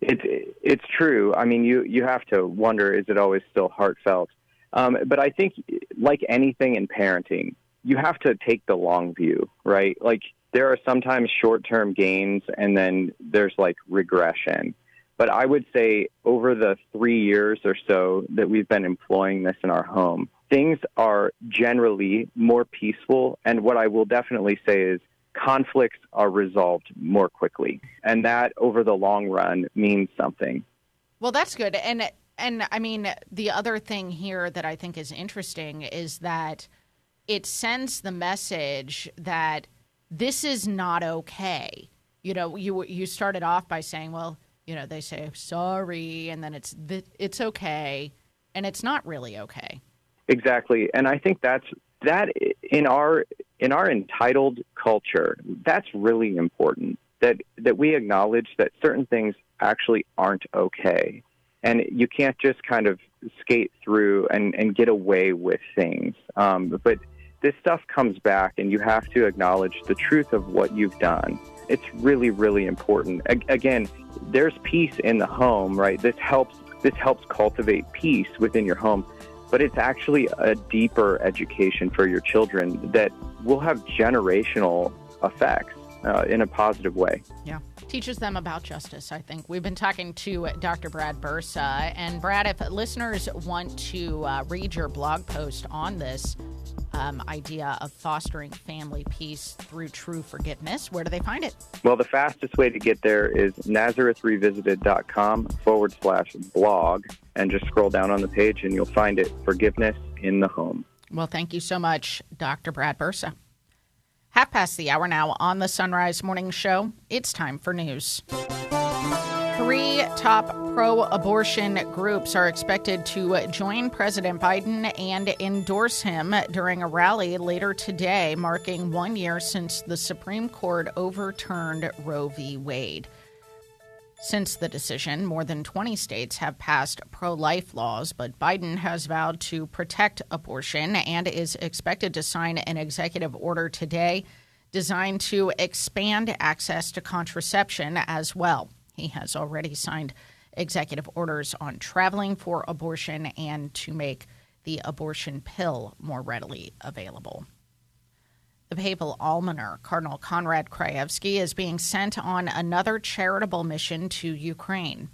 It's true. I mean, you have to wonder, is it always still heartfelt? But I think, like anything in parenting, you have to take the long view, right? Like, there are sometimes short-term gains, and then there's, like, regression. But I would say over the 3 years or so that we've been employing this in our home, things are generally more peaceful, and what I will definitely say is conflicts are resolved more quickly, and that over the long run means something. Well, that's good. And I mean, the other thing here that I think is interesting is that it sends the message that this is not okay. You know, you started off by saying, well, you know, they say sorry, and then it's okay, and it's not really okay. Exactly, and I think that in our entitled culture, that's really important, that we acknowledge that certain things actually aren't okay, and you can't just kind of skate through and get away with things. But this stuff comes back, and you have to acknowledge the truth of what you've done. It's really, really important. Again, there's peace in the home, right? This helps cultivate peace within your home. But it's actually a deeper education for your children that will have generational effects in a positive way. Yeah. Teaches them about justice, I think. We've been talking to Dr. Brad Bursa. And Brad, if listeners want to read your blog post on this idea of fostering family peace through true forgiveness, where do they find it? Well, the fastest way to get there is nazarethRevisited.com/blog. And just scroll down on the page and you'll find it, Forgiveness in the Home. Well, thank you so much, Dr. Brad Bursa. 12:30 now on the Sunrise Morning Show. It's time for news. 3 top pro-abortion groups are expected to join President Biden and endorse him during a rally later today, marking 1 year since the Supreme Court overturned Roe v. Wade. Since the decision, more than 20 states have passed pro-life laws, but Biden has vowed to protect abortion and is expected to sign an executive order today designed to expand access to contraception as well. He has already signed executive orders on traveling for abortion and to make the abortion pill more readily available. The papal almoner, Cardinal Konrad Krajewski, is being sent on another charitable mission to Ukraine.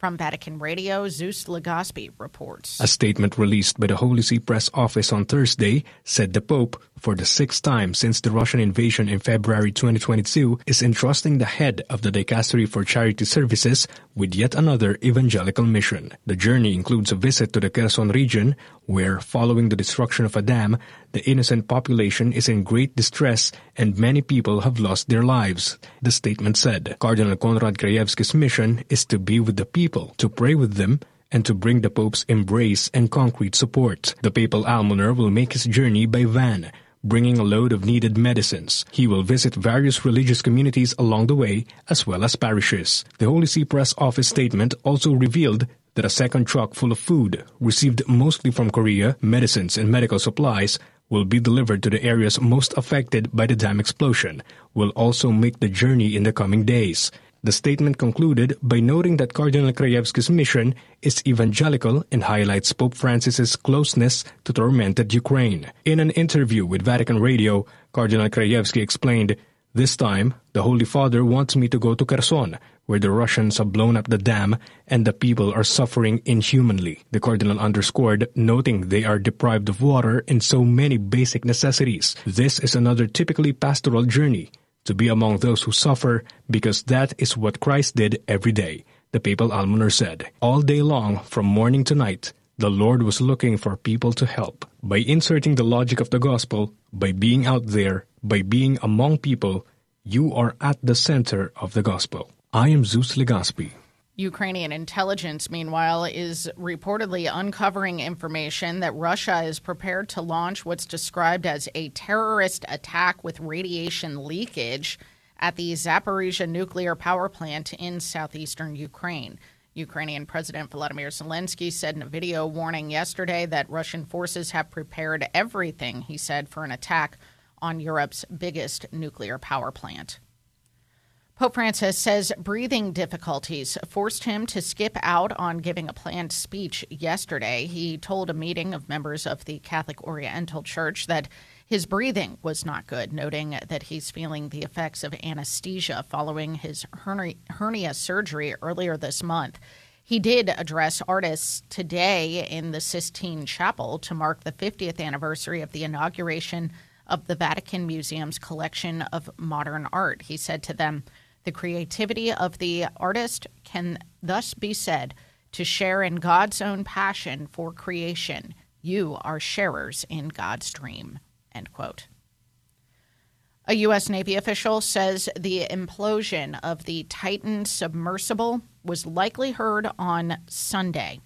From Vatican Radio, Zeus Legaspi reports. A statement released by the Holy See Press Office on Thursday said the Pope, for the 6th time since the Russian invasion in February 2022, is entrusting the head of the Dicastery for Charity Services with yet another evangelical mission. The journey includes a visit to the Kherson region, where, following the destruction of a dam, the innocent population is in great distress and many people have lost their lives, the statement said. Cardinal Konrad Krajewski's mission is to be with the people, to pray with them, and to bring the Pope's embrace and concrete support. The papal almoner will make his journey by van, bringing a load of needed medicines. He will visit various religious communities along the way, as well as parishes. The Holy See Press Office statement also revealed that a second truck full of food, received mostly from Korea, medicines and medical supplies, will be delivered to the areas most affected by the dam explosion, will also make the journey in the coming days. The statement concluded by noting that Cardinal Krajewski's mission is evangelical and highlights Pope Francis's closeness to tormented Ukraine. In an interview with Vatican Radio, Cardinal Krajewski explained This time, the Holy Father wants me to go to Kherson, where the Russians have blown up the dam and the people are suffering inhumanly, the Cardinal underscored, noting they are deprived of water and so many basic necessities. This is another typically pastoral journey, to be among those who suffer, because that is what Christ did every day, the papal almoner said. All day long, from morning to night, the Lord was looking for people to help. By inserting the logic of the gospel, by being out there, by being among people, you are at the center of the gospel. I am Zeus Legaspi. Ukrainian intelligence, meanwhile, is reportedly uncovering information that Russia is prepared to launch what's described as a terrorist attack with radiation leakage at the Zaporizhzhia nuclear power plant in southeastern Ukraine. Ukrainian President Volodymyr Zelensky said in a video warning yesterday that Russian forces have prepared everything, he said, for an attack on Europe's biggest nuclear power plant. Pope Francis says breathing difficulties forced him to skip out on giving a planned speech yesterday. He told a meeting of members of the Catholic Oriental Church that his breathing was not good, noting that he's feeling the effects of anesthesia following his hernia surgery earlier this month. He did address artists today in the Sistine Chapel to mark the 50th anniversary of the inauguration of the Vatican Museum's collection of modern art. He said to them, "The creativity of the artist can thus be said to share in God's own passion for creation. You are sharers in God's dream." End quote. A U.S. Navy official says the implosion of the Titan submersible was likely heard on Sunday.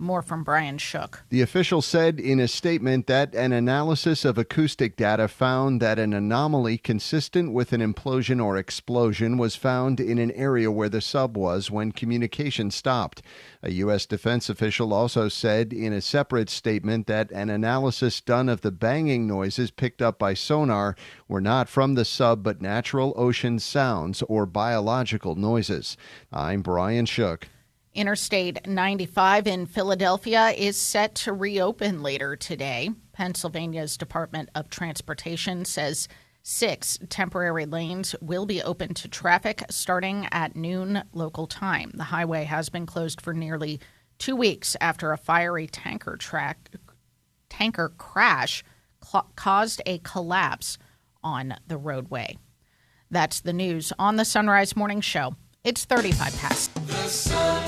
More from Brian Shook. The official said in a statement that an analysis of acoustic data found that an anomaly consistent with an implosion or explosion was found in an area where the sub was when communication stopped. A U.S. defense official also said in a separate statement that an analysis done of the banging noises picked up by sonar were not from the sub but natural ocean sounds or biological noises. I'm Brian Shook. Interstate 95 in Philadelphia is set to reopen later today. Pennsylvania's Department of Transportation says 6 temporary lanes will be open to traffic starting at noon local time. The highway has been closed for nearly 2 weeks after a fiery tanker crash caused a collapse on the roadway. That's the news on the Sunrise Morning Show. It's 35 past. The Sunrise.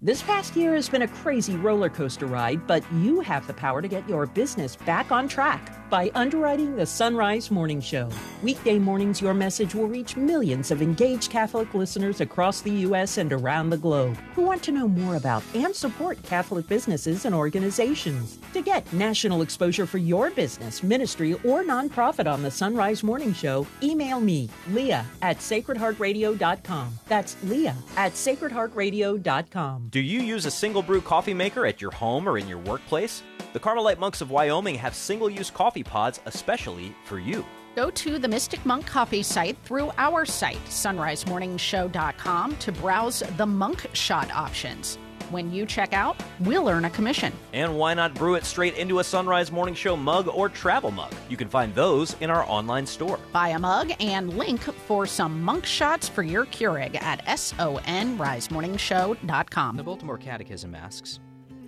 This past year has been a crazy roller coaster ride, but you have the power to get your business back on track by underwriting the Sunrise Morning Show. Weekday mornings, your message will reach millions of engaged Catholic listeners across the U.S. and around the globe who want to know more about and support Catholic businesses and organizations. To get national exposure for your business, ministry, or nonprofit on the Sunrise Morning Show, email me, Leah@sacredheartradio.com. That's Leah@sacredheartradio.com. Do you use a single brew coffee maker at your home or in your workplace? The Carmelite Monks of Wyoming have single-use coffee pods especially for you. Go to the Mystic Monk Coffee site through our site, sunrisemorningshow.com, to browse the monk shot options. When you check out, we'll earn a commission. And why not brew it straight into a Sunrise Morning Show mug or travel mug? You can find those in our online store. Buy a mug and link for some monk shots for your Keurig at sonrisemorningshow.com. The Baltimore Catechism asks,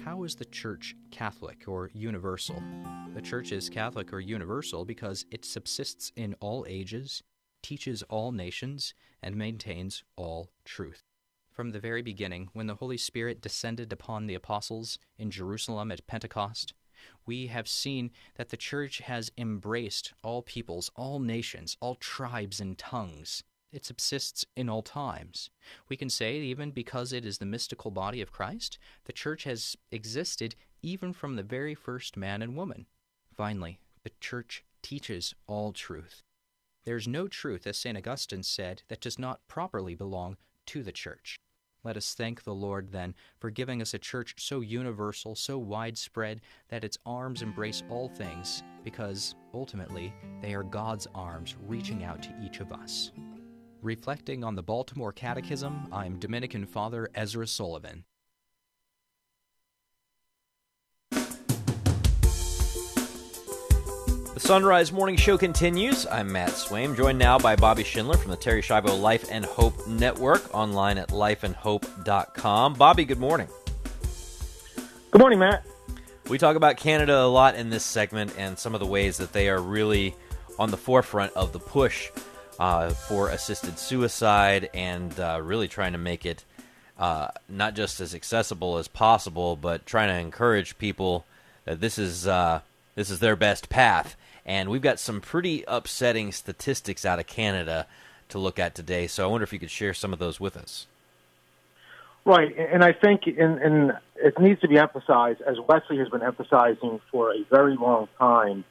how is the Church Catholic or universal? The Church is Catholic or universal because it subsists in all ages, teaches all nations, and maintains all truth. From the very beginning, when the Holy Spirit descended upon the apostles in Jerusalem at Pentecost, we have seen that the Church has embraced all peoples, all nations, all tribes and tongues. It subsists in all times. We can say, even because it is the mystical body of Christ, the Church has existed even from the very first man and woman. Finally, the Church teaches all truth. There is no truth, as St. Augustine said, that does not properly belong to the Church. Let us thank the Lord, then, for giving us a Church so universal, so widespread, that its arms embrace all things, because, ultimately, they are God's arms reaching out to each of us. Reflecting on the Baltimore Catechism, I'm Dominican Father Ezra Sullivan. The Sunrise Morning Show continues. I'm Matt Swaim, joined now by Bobby Schindler from the Terry Schiavo Life and Hope Network, online at lifeandhope.com. Bobby, good morning. Good morning, Matt. We talk about Canada a lot in this segment and some of the ways that they are really on the forefront of the push for assisted suicide and really trying to make it not just as accessible as possible, but trying to encourage people that this is their best path. And we've got some pretty upsetting statistics out of Canada to look at today, so I wonder if you could share some of those with us. Right, and I think in it needs to be emphasized, as Wesley has been emphasizing for a very long time.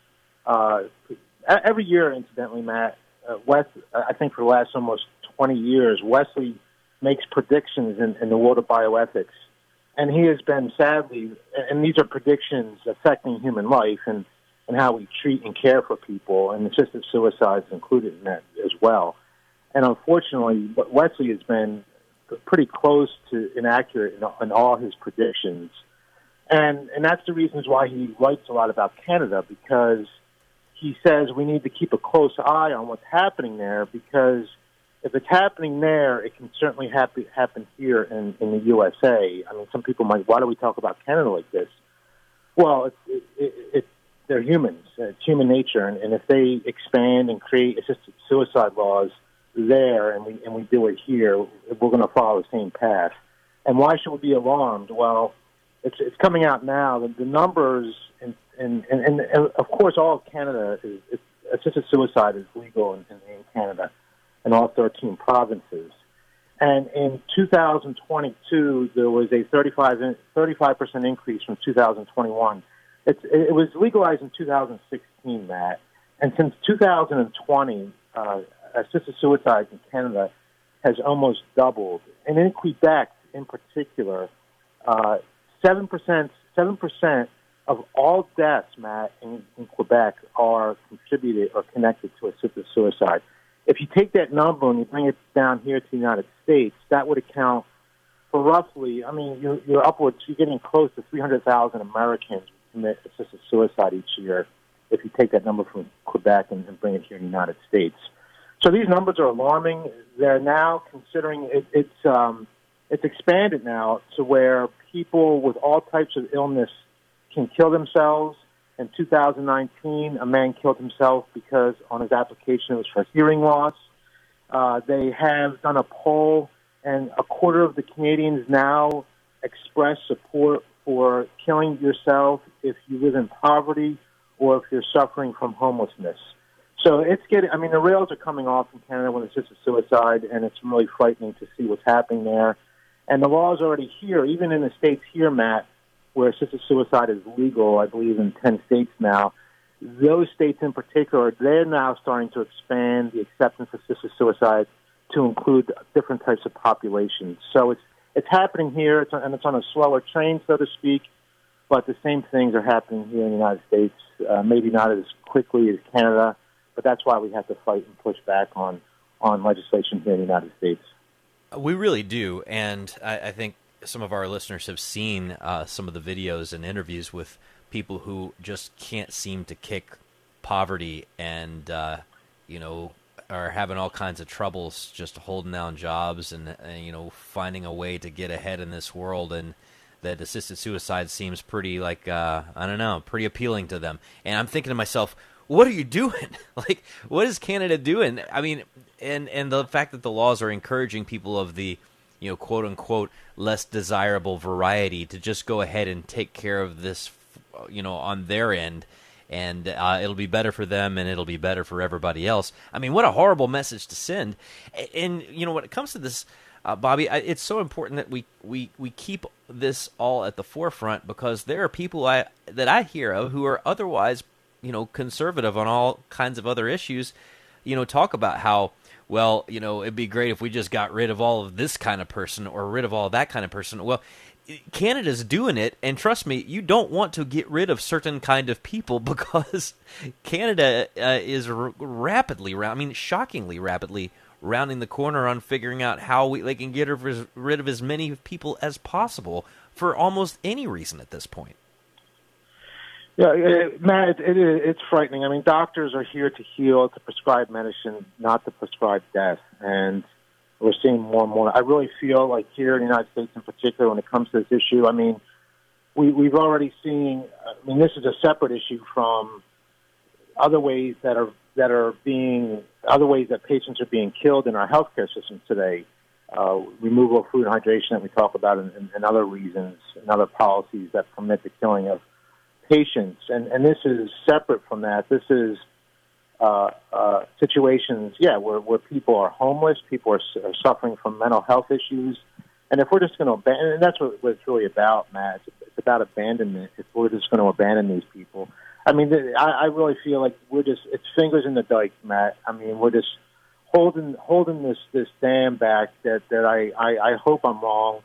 Every year, incidentally, Matt, I think for the last almost 20 years, Wesley makes predictions in the world of bioethics. And he has been, sadly, and these are predictions affecting human life and how we treat and care for people, and assisted suicide is included in that as well. And unfortunately, Wesley has been pretty close to inaccurate in all his predictions. And that's the reasons why he writes a lot about Canada, because he says we need to keep a close eye on what's happening there, because if it's happening there, it can certainly happen here in the USA. I mean, some people might, why do we talk about Canada like this? Well, they're humans. It's human nature. And if they expand and create assisted suicide laws there, and we do it here, we're going to follow the same path. And why should we be alarmed? Well, it's coming out now. The numbers, and of course, all of Canada, assisted suicide is legal in Canada, in all 13 provinces. And in 2022, there was a 35% increase from 2021. It was legalized in 2016, Matt. And since 2020, assisted suicide in Canada has almost doubled. And in Quebec, in particular, 7% of all deaths, Matt, in Quebec are contributed or connected to assisted suicide. If you take that number and you bring it down here to the United States, that would account for roughly, I mean, you're getting close to 300,000 Americans who commit assisted suicide each year if you take that number from Quebec and bring it here in the United States. So these numbers are alarming. They're now considering it's expanded now to where people with all types of illness can kill themselves. In 2019, a man killed himself because on his application it was for hearing loss. They have done a poll, and a quarter of the Canadians now express support for killing yourself if you live in poverty or if you're suffering from homelessness. So it's getting, I mean, the rails are coming off in Canada when it's just a suicide, and it's really frightening to see what's happening there. And the law is already here, even in the states here, Matt, where assisted suicide is legal, I believe, in 10 states now. Those states in particular, they're now starting to expand the acceptance of assisted suicide to include different types of populations. So it's happening here, and it's on a slower train, so to speak, but the same things are happening here in the United States, maybe not as quickly as Canada, but that's why we have to fight and push back on legislation here in the United States. We really do, and I think some of our listeners have seen some of the videos and interviews with people who just can't seem to kick poverty and, are having all kinds of troubles just holding down jobs and finding a way to get ahead in this world. And that assisted suicide seems pretty pretty appealing to them. And I'm thinking to myself, what are you doing? Like, what is Canada doing? I mean, and the fact that the laws are encouraging people of the, quote unquote, less desirable variety to just go ahead and take care of this, on their end, and it'll be better for them and it'll be better for everybody else. I mean, what a horrible message to send. And, when it comes to this, Bobby, it's so important that we keep this all at the forefront, because there are people that I hear of who are otherwise, conservative on all kinds of other issues, talk about how, well, it'd be great if we just got rid of all of this kind of person or rid of all of that kind of person. Well, Canada's doing it, and trust me, you don't want to get rid of certain kind of people, because Canada is shockingly rapidly rounding the corner on figuring out how they can get rid of as many people as possible for almost any reason at this point. Yeah, Matt, it's frightening. I mean, doctors are here to heal, to prescribe medicine, not to prescribe death. And we're seeing more and more. I really feel like here in the United States in particular, when it comes to this issue, I mean, we've already seen, I mean, this is a separate issue from other ways that patients are being killed in our healthcare system today. Removal of food and hydration that we talk about and other reasons and other policies that permit the killing of patients. And this is separate from that. This is situations, where people are homeless, people are suffering from mental health issues. And if we're just going to abandon, and that's what it's really about, Matt, it's about abandonment. If we're just going to abandon these people, I mean, I really feel like it's fingers in the dike, Matt. I mean, we're just holding this dam back that I hope I'm wrong,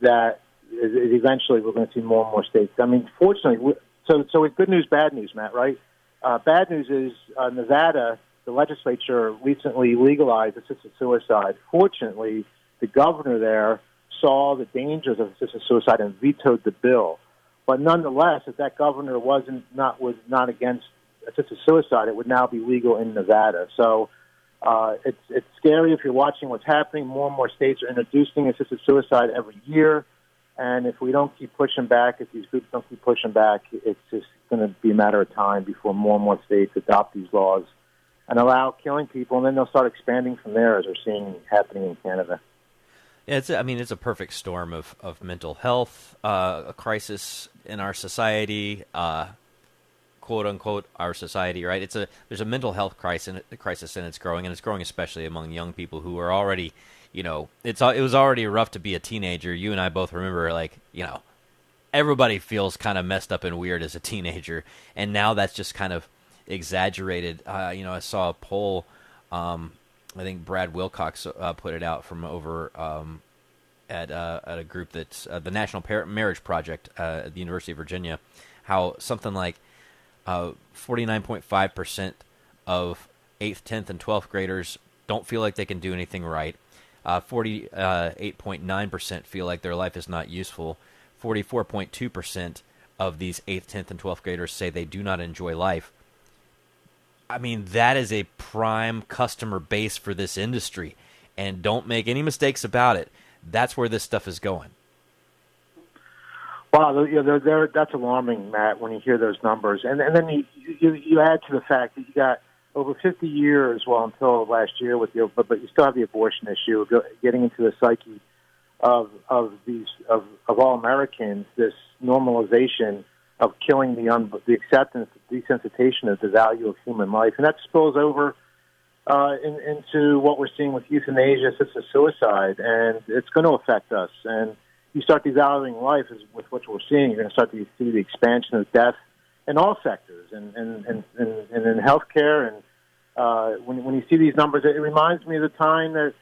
that eventually we're going to see more and more states. I mean, fortunately, so it's good news, bad news, Matt, right? Bad news is Nevada, the legislature recently legalized assisted suicide. Fortunately, the governor there saw the dangers of assisted suicide and vetoed the bill. But nonetheless, if that governor was not against assisted suicide, it would now be legal in Nevada. So it's scary if you're watching what's happening. More and more states are introducing assisted suicide every year. And if we don't keep pushing back, if these groups don't keep pushing back, it's just going to be a matter of time before more and more states adopt these laws and allow killing people, and then they'll start expanding from there, as we're seeing happening in Canada. Yeah, it's a perfect storm of mental health, a crisis in our society, quote unquote, our society, right? There's a mental health crisis, and it's growing, especially among young people who are already. You know, it was already rough to be a teenager. You and I both remember, like, you know, everybody feels kind of messed up and weird as a teenager, and now that's just kind of exaggerated. You know, I saw a poll. I think Brad Wilcox put it out from over at a group that's the National Marriage Project at the University of Virginia. How something like 49.5% of 8th, 10th, and 12th graders don't feel like they can do anything right. 48.9% feel like their life is not useful. 44.2% of these 8th, 10th, and 12th graders say they do not enjoy life. I mean, that is a prime customer base for this industry, and don't make any mistakes about it. That's where this stuff is going. Wow, you know, that's alarming, Matt, when you hear those numbers. And then you add to the fact that you got over 50 years, well, until last year, but you still have the abortion issue getting into the psyche of all Americans. This normalization of killing, the acceptance, the desensitization of the value of human life, and that spills over into what we're seeing with euthanasia, assisted suicide, and it's going to affect us. And you start devaluing life with what we're seeing. You're going to start to see the expansion of death in all sectors, and in healthcare, and when you see these numbers, it reminds me of the time that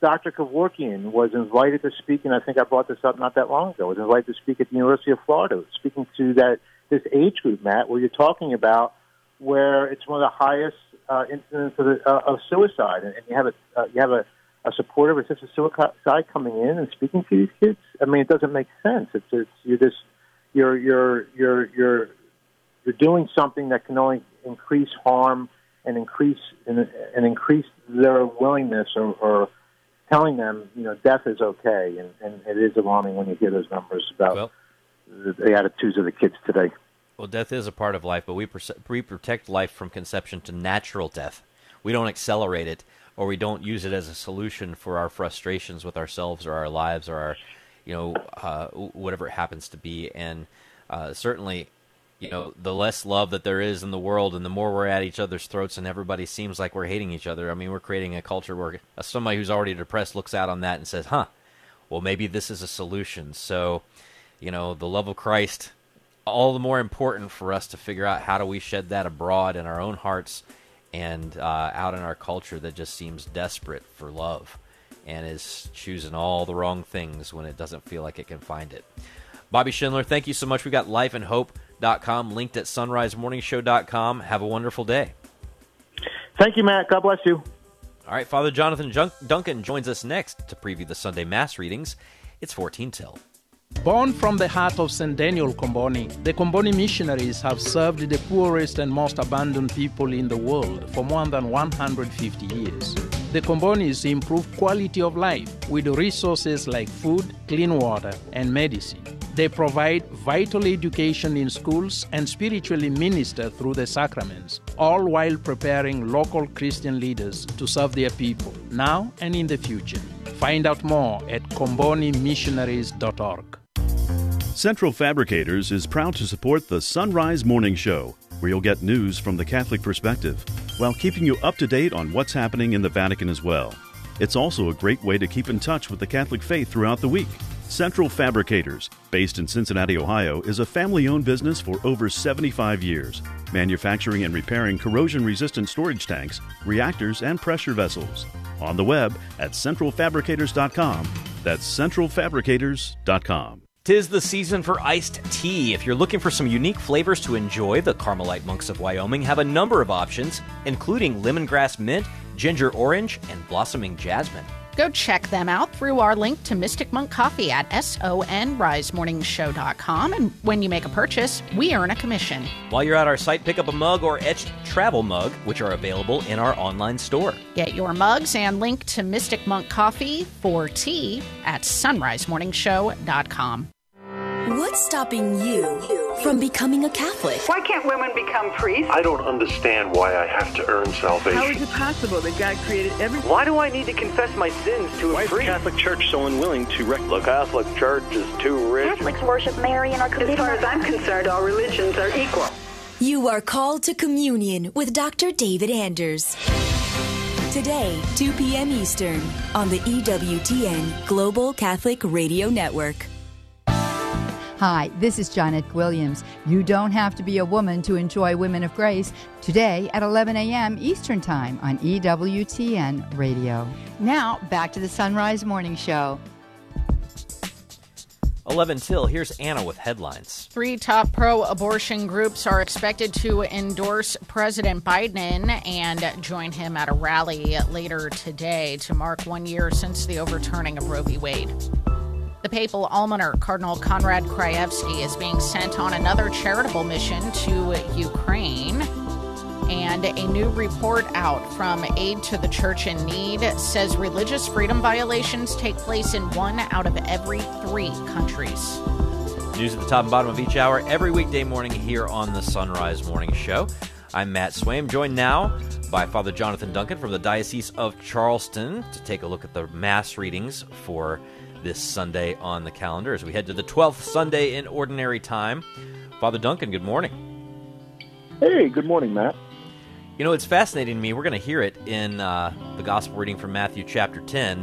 Dr. Kevorkian was invited to speak, and I think I brought this up not that long ago. Was invited to speak at the University of Florida, speaking to this age group, Matt, where you're talking about, where it's one of the highest incidents of suicide, and you have a supporter of assisted suicide coming in and speaking to these kids. I mean, it doesn't make sense. It's you're doing something that can only increase harm and increase their willingness, or telling them, you know, death is okay. And it is alarming when you hear those numbers about the attitudes of the kids today. Well, death is a part of life, but we protect life from conception to natural death. We don't accelerate it, or we don't use it as a solution for our frustrations with ourselves or our lives or our, you know, whatever it happens to be. And certainly, you know, the less love that there is in the world, and the more we're at each other's throats, and everybody seems like we're hating each other. I mean, we're creating a culture where somebody who's already depressed looks out on that and says, huh, well, maybe this is a solution. So, you know, the love of Christ, all the more important for us to figure out how do we shed that abroad in our own hearts and out in our culture that just seems desperate for love and is choosing all the wrong things when it doesn't feel like it can find it. Bobby Schindler, thank you so much. We got Life and Hope. .com, linked at sunrisemorningshow.com. Have a wonderful day. Thank you, Matt. God bless you. All right, Father Jonathan Duncan joins us next to preview the Sunday Mass readings. It's 14 till. Born from the heart of St. Daniel Comboni, the Comboni missionaries have served the poorest and most abandoned people in the world for more than 150 years. The Combonis improve quality of life with resources like food, clean water, and medicine. They provide vital education in schools and spiritually minister through the sacraments, all while preparing local Christian leaders to serve their people, now and in the future. Find out more at combonimissionaries.org. Central Fabricators is proud to support the Sunrise Morning Show, where you'll get news from the Catholic perspective, while keeping you up to date on what's happening in the Vatican as well. It's also a great way to keep in touch with the Catholic faith throughout the week. Central Fabricators, based in Cincinnati, Ohio, is a family-owned business for over 75 years, manufacturing and repairing corrosion-resistant storage tanks, reactors, and pressure vessels. On the web at centralfabricators.com. That's centralfabricators.com. Tis the season for iced tea. If you're looking for some unique flavors to enjoy, the Carmelite Monks of Wyoming have a number of options, including lemongrass mint, ginger orange, and blossoming jasmine. Go check them out through our link to Mystic Monk Coffee at sonrisemorningshow.com. And when you make a purchase, we earn a commission. While you're at our site, pick up a mug or etched travel mug, which are available in our online store. Get your mugs and link to Mystic Monk Coffee for tea at sunrisemorningshow.com. What's stopping you from becoming a Catholic? Why can't women become priests? I don't understand why I have to earn salvation. How is it possible that God created everything? Why do I need to confess my sins to a priest? Why is the Catholic Church so unwilling to recognize? The Catholic Church is too rich. Catholics worship Mary and our communion. As far as I'm concerned, all religions are equal. You are called to communion with Dr. David Anders. Today, 2 p.m. Eastern, on the EWTN Global Catholic Radio Network. Hi, this is Janet Williams. You don't have to be a woman to enjoy Women of Grace today at 11 a.m. Eastern Time on EWTN Radio. Now, back to the Sunrise Morning Show. 11 till, here's Anna with headlines. Three top pro-abortion groups are expected to endorse President Biden and join him at a rally later today to mark 1 year since the overturning of Roe v. Wade. The papal almoner, Cardinal Konrad Krajewski, is being sent on another charitable mission to Ukraine. And a new report out from Aid to the Church in Need says religious freedom violations take place in 1 out of every 3 countries. News at the top and bottom of each hour every weekday morning here on the Sunrise Morning Show. I'm Matt Swaim, joined now by Father Jonathan Duncan from the Diocese of Charleston to take a look at the Mass readings for this Sunday on the calendar as we head to the 12th Sunday in Ordinary Time. Father Duncan, good morning. Hey, good morning, Matt. You know, it's fascinating to me. We're going to hear it in the Gospel reading from Matthew chapter 10,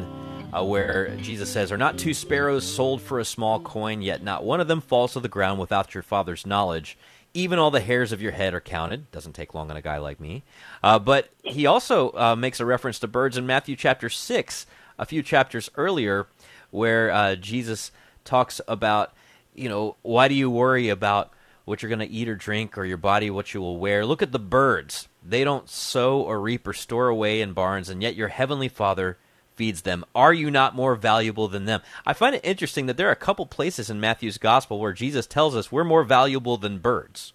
where Jesus says, "Are not 2 sparrows sold for a small coin, yet not one of them falls to the ground without your Father's knowledge? Even all the hairs of your head are counted." Doesn't take long on a guy like me. But he also makes a reference to birds in Matthew chapter 6, a few chapters earlier, where Jesus talks about, you know, why do you worry about what you're going to eat or drink, or your body, what you will wear? Look at the birds. They don't sow or reap or store away in barns, and yet your heavenly Father feeds them. Are you not more valuable than them? I find it interesting that there are a couple places in Matthew's gospel where Jesus tells us we're more valuable than birds.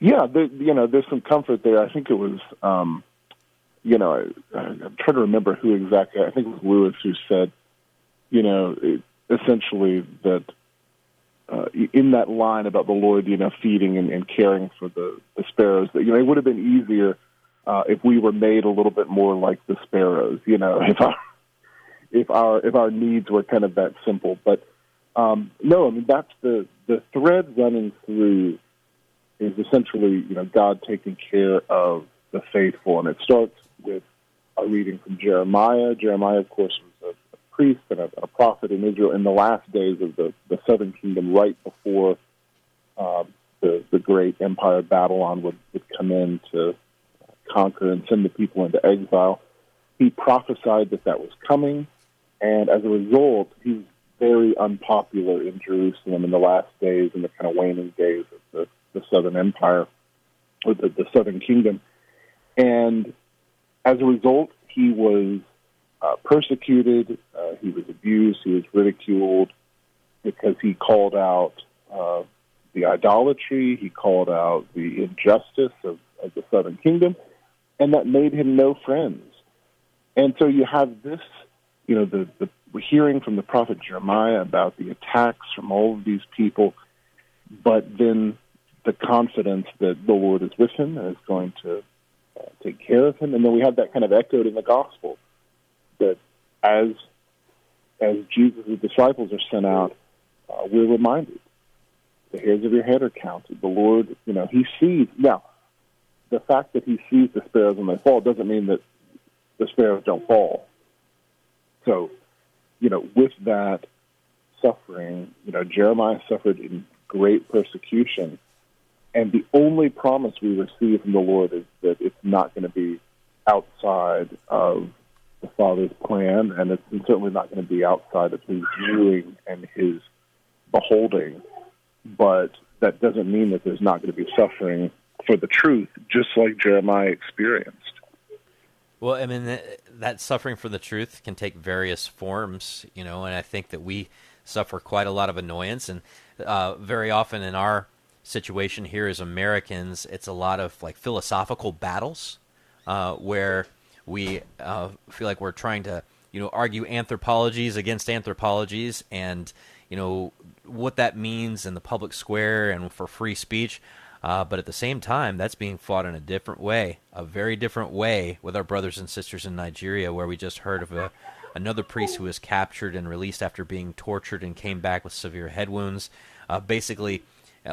Yeah, there's some comfort there. I think it was... I'm trying to remember who exactly, I think it was Lewis who said, essentially that in that line about the Lord, feeding and caring for the sparrows, that, it would have been easier if we were made a little bit more like the sparrows, if our needs were kind of that simple. But that's the thread running through is essentially, God taking care of the faithful, and it starts with a reading from Jeremiah. Jeremiah, of course, was a priest and a prophet in Israel in the last days of the southern kingdom, right before the great empire Babylon would come in to conquer and send the people into exile. He prophesied that was coming, and as a result, he's very unpopular in Jerusalem in the last days, in the kind of waning days of the southern empire, or the southern kingdom. And as a result, he was persecuted, he was abused, he was ridiculed, because he called out the idolatry, he called out the injustice of the Southern Kingdom, and that made him no friends. And so you have this, you know, we're hearing from the prophet Jeremiah about the attacks from all of these people, but then the confidence that the Lord is with him and is going to take care of him. And then we have that kind of echoed in the gospel, that as Jesus' disciples are sent out, we're reminded, the hairs of your head are counted. The Lord, you know, he sees. Now, the fact that he sees the sparrows when they fall doesn't mean that the sparrows don't fall. So, you know, with that suffering, you know, Jeremiah suffered in great persecution, and the only promise we receive from the Lord is that it's not going to be outside of the Father's plan, and it's certainly not going to be outside of his viewing and his beholding, but that doesn't mean that there's not going to be suffering for the truth, just like Jeremiah experienced. Well, I mean, that suffering for the truth can take various forms, you know, and I think that we suffer quite a lot of annoyance. And very often in our situation here as Americans, it's a lot of like philosophical battles where we feel like we're trying to, you know, argue anthropologies against anthropologies and, you know, what that means in the public square and for free speech. But at the same time, that's being fought in a different way, a very different way, with our brothers and sisters in Nigeria, where we just heard of another priest who was captured and released after being tortured and came back with severe head wounds. Basically,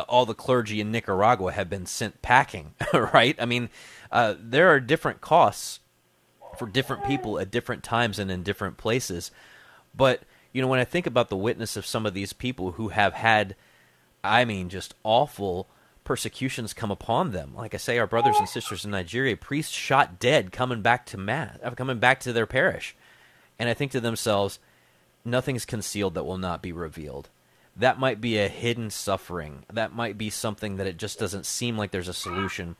all the clergy in Nicaragua have been sent packing, right? I mean, there are different costs for different people at different times and in different places. But, you know, when I think about the witness of some of these people who have had, I mean, just awful persecutions come upon them. Like I say, our brothers and sisters in Nigeria, priests shot dead coming back to mass, coming back to their parish. And I think to themselves, nothing's concealed that will not be revealed. That might be a hidden suffering. That might be something that it just doesn't seem like there's a solution.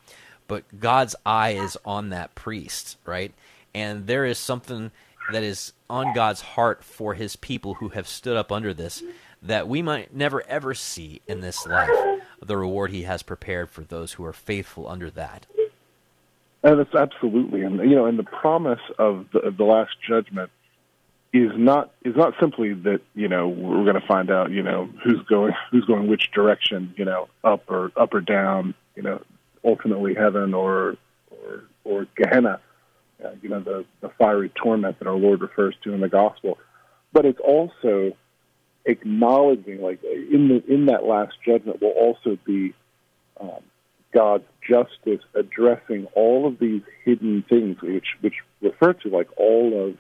But God's eye is on that priest, right? And there is something that is on God's heart for his people who have stood up under this that we might never, ever see in this life, the reward he has prepared for those who are faithful under that. And it's absolutely, and you know, and the promise of the last judgment is not simply that, you know, we're going to find out, you know, who's going which direction, you know, up or down, you know, ultimately heaven or Gehenna, you know, the fiery torment that our Lord refers to in the gospel. But it's also acknowledging, like in that last judgment, will also be God's justice addressing all of these hidden things, which refer to like all of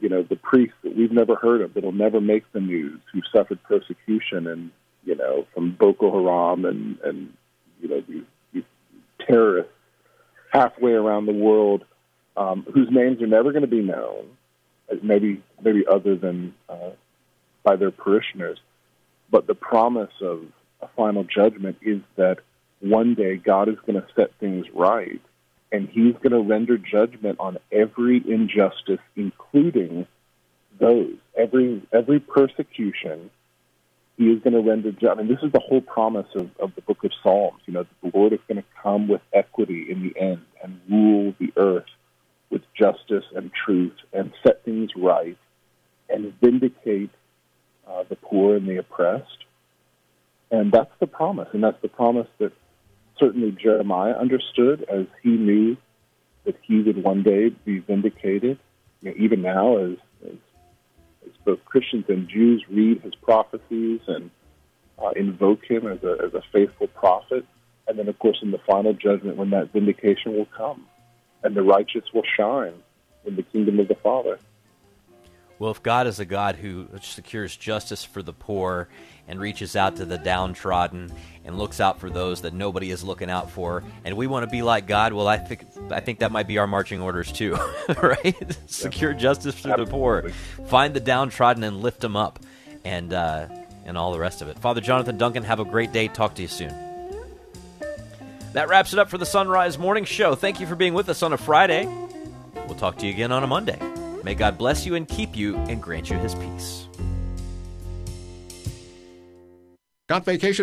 you know, the priests that we've never heard of, that'll never make the news, who suffered persecution and, you know, from Boko Haram and you know, these terrorists halfway around the world, whose names are never going to be known, maybe other than by their parishioners. But the promise of a final judgment is that one day God is going to set things right, and he's going to render judgment on every injustice, including those. Every persecution, he is going to render judgment. I mean, this is the whole promise of the book of Psalms, you know, that the Lord is going to come with equity in the end and rule the earth with justice and truth and set things right and vindicate the poor and the oppressed. And that's the promise. And that's the promise that certainly Jeremiah understood, as he knew that he would one day be vindicated. You know, even now, as both Christians and Jews read his prophecies and invoke him as a faithful prophet. And then, of course, in the final judgment, when that vindication will come and the righteous will shine in the kingdom of the Father. Well, if God is a God who secures justice for the poor and reaches out to the downtrodden and looks out for those that nobody is looking out for, and we want to be like God, well, I think that might be our marching orders too, right? Yeah. Secure justice for the poor. Find the downtrodden and lift them up, and all the rest of it. Father Jonathan Duncan, have a great day. Talk to you soon. That wraps it up for the Sunrise Morning Show. Thank you for being with us on a Friday. We'll talk to you again on a Monday. May God bless you and keep you and grant you his peace. Got vacation